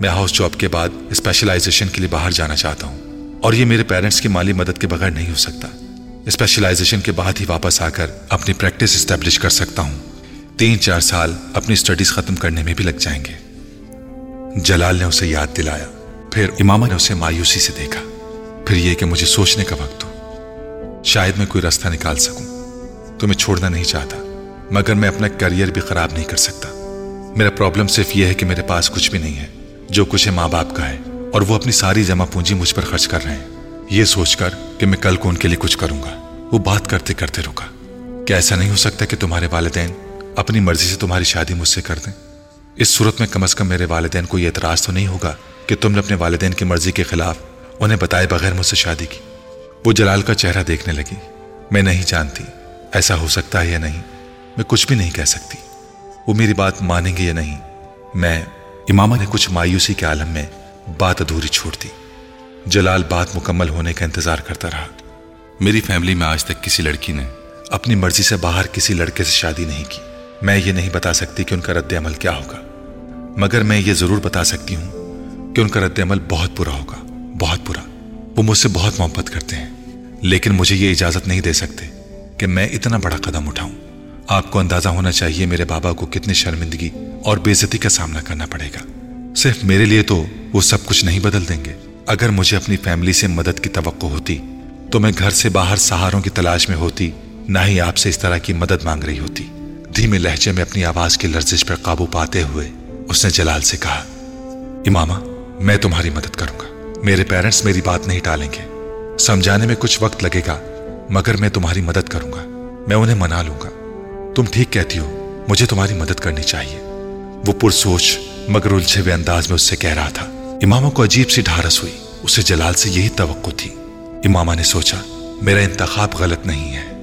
میں ہاؤس جاب کے بعد اسپیشلائزیشن کے لیے باہر جانا چاہتا ہوں، اور یہ میرے پیرنٹس کی مالی مدد کے بغیر نہیں ہو سکتا. اسپیشلائزیشن کے بعد ہی واپس آ کر اپنی پریکٹس اسٹیبلش کر سکتا ہوں. تین چار سال اپنی اسٹڈیز ختم کرنے میں بھی لگ جائیں گے، جلال نے اسے یاد دلایا. پھر امامہ نے اسے مایوسی سے دیکھا. پھر یہ کہ مجھے سوچنے کا وقت ہو، شاید میں کوئی راستہ نکال سکوں. تمہیں چھوڑنا نہیں چاہتا، مگر میں اپنا کیریئر بھی خراب نہیں کر سکتا. میرا پرابلم صرف یہ ہے کہ میرے پاس کچھ بھی نہیں ہے. جو کچھ ہے ماں باپ کا ہے، اور وہ اپنی ساری جمع پونجی مجھ پر خرچ کر رہے ہیں، یہ سوچ کر کہ میں کل کو ان کے لیے کچھ کروں گا. وہ بات کرتے کرتے رکا. کیا ایسا نہیں ہو سکتا کہ تمہارے والدین اپنی مرضی سے تمہاری شادی مجھ سے کر دیں؟ اس صورت میں کم از کم میرے والدین کو یہ اعتراض تو نہیں ہوگا کہ تم نے اپنے والدین کی مرضی کے خلاف انہیں بتائے بغیر مجھ سے شادی کی. وہ جلال کا چہرہ دیکھنے لگی. میں نہیں جانتی ایسا ہو سکتا ہے یا نہیں، میں کچھ بھی نہیں کہہ سکتی. وہ میری بات مانیں گے یا نہیں، میں امامہ نے کچھ مایوسی کے عالم میں بات ادھوری چھوڑ دی. جلال بات مکمل ہونے کا انتظار کرتا رہا. میری فیملی میں آج تک کسی لڑکی نے اپنی مرضی سے باہر کسی لڑکے سے شادی نہیں کی. میں یہ نہیں بتا سکتی کہ ان کا رد عمل کیا ہوگا، مگر میں یہ ضرور بتا سکتی ہوں کہ ان کا رد عمل بہت برا ہوگا، بہت برا. وہ مجھ سے بہت محبت کرتے ہیں، لیکن مجھے یہ اجازت نہیں دے سکتے کہ میں اتنا بڑا قدم اٹھاؤں. آپ کو اندازہ ہونا چاہیے میرے بابا کو کتنی شرمندگی اور بے عزتی کا سامنا کرنا پڑے گا. صرف میرے لیے تو وہ سب کچھ نہیں بدل دیں گے. اگر مجھے اپنی فیملی سے مدد کی توقع ہوتی تو میں گھر سے باہر سہاروں کی تلاش میں ہوتی، نہ ہی آپ سے اس طرح کی مدد مانگ رہی ہوتی. دھیمے لہجے میں اپنی آواز کی لرزش پر قابو پاتے ہوئے اس نے جلال سے کہا، امامہ میں تمہاری مدد کروں گا. میرے پیرنٹس میری بات نہیں ٹالیں گے. سمجھانے میں کچھ وقت لگے گا، مگر میں تمہاری مدد کروں گا. میں انہیں منا لوں گا. تم ٹھیک کہتی ہو، مجھے تمہاری مدد کرنی چاہیے. وہ پرسوچ مگر الجھے ہوئے انداز میں اس سے کہہ رہا تھا. امامہ کو عجیب سی ڈھارس ہوئی. اسے جلال سے یہی توقع تھی. امامہ نے سوچا، میرا انتخاب غلط نہیں ہے.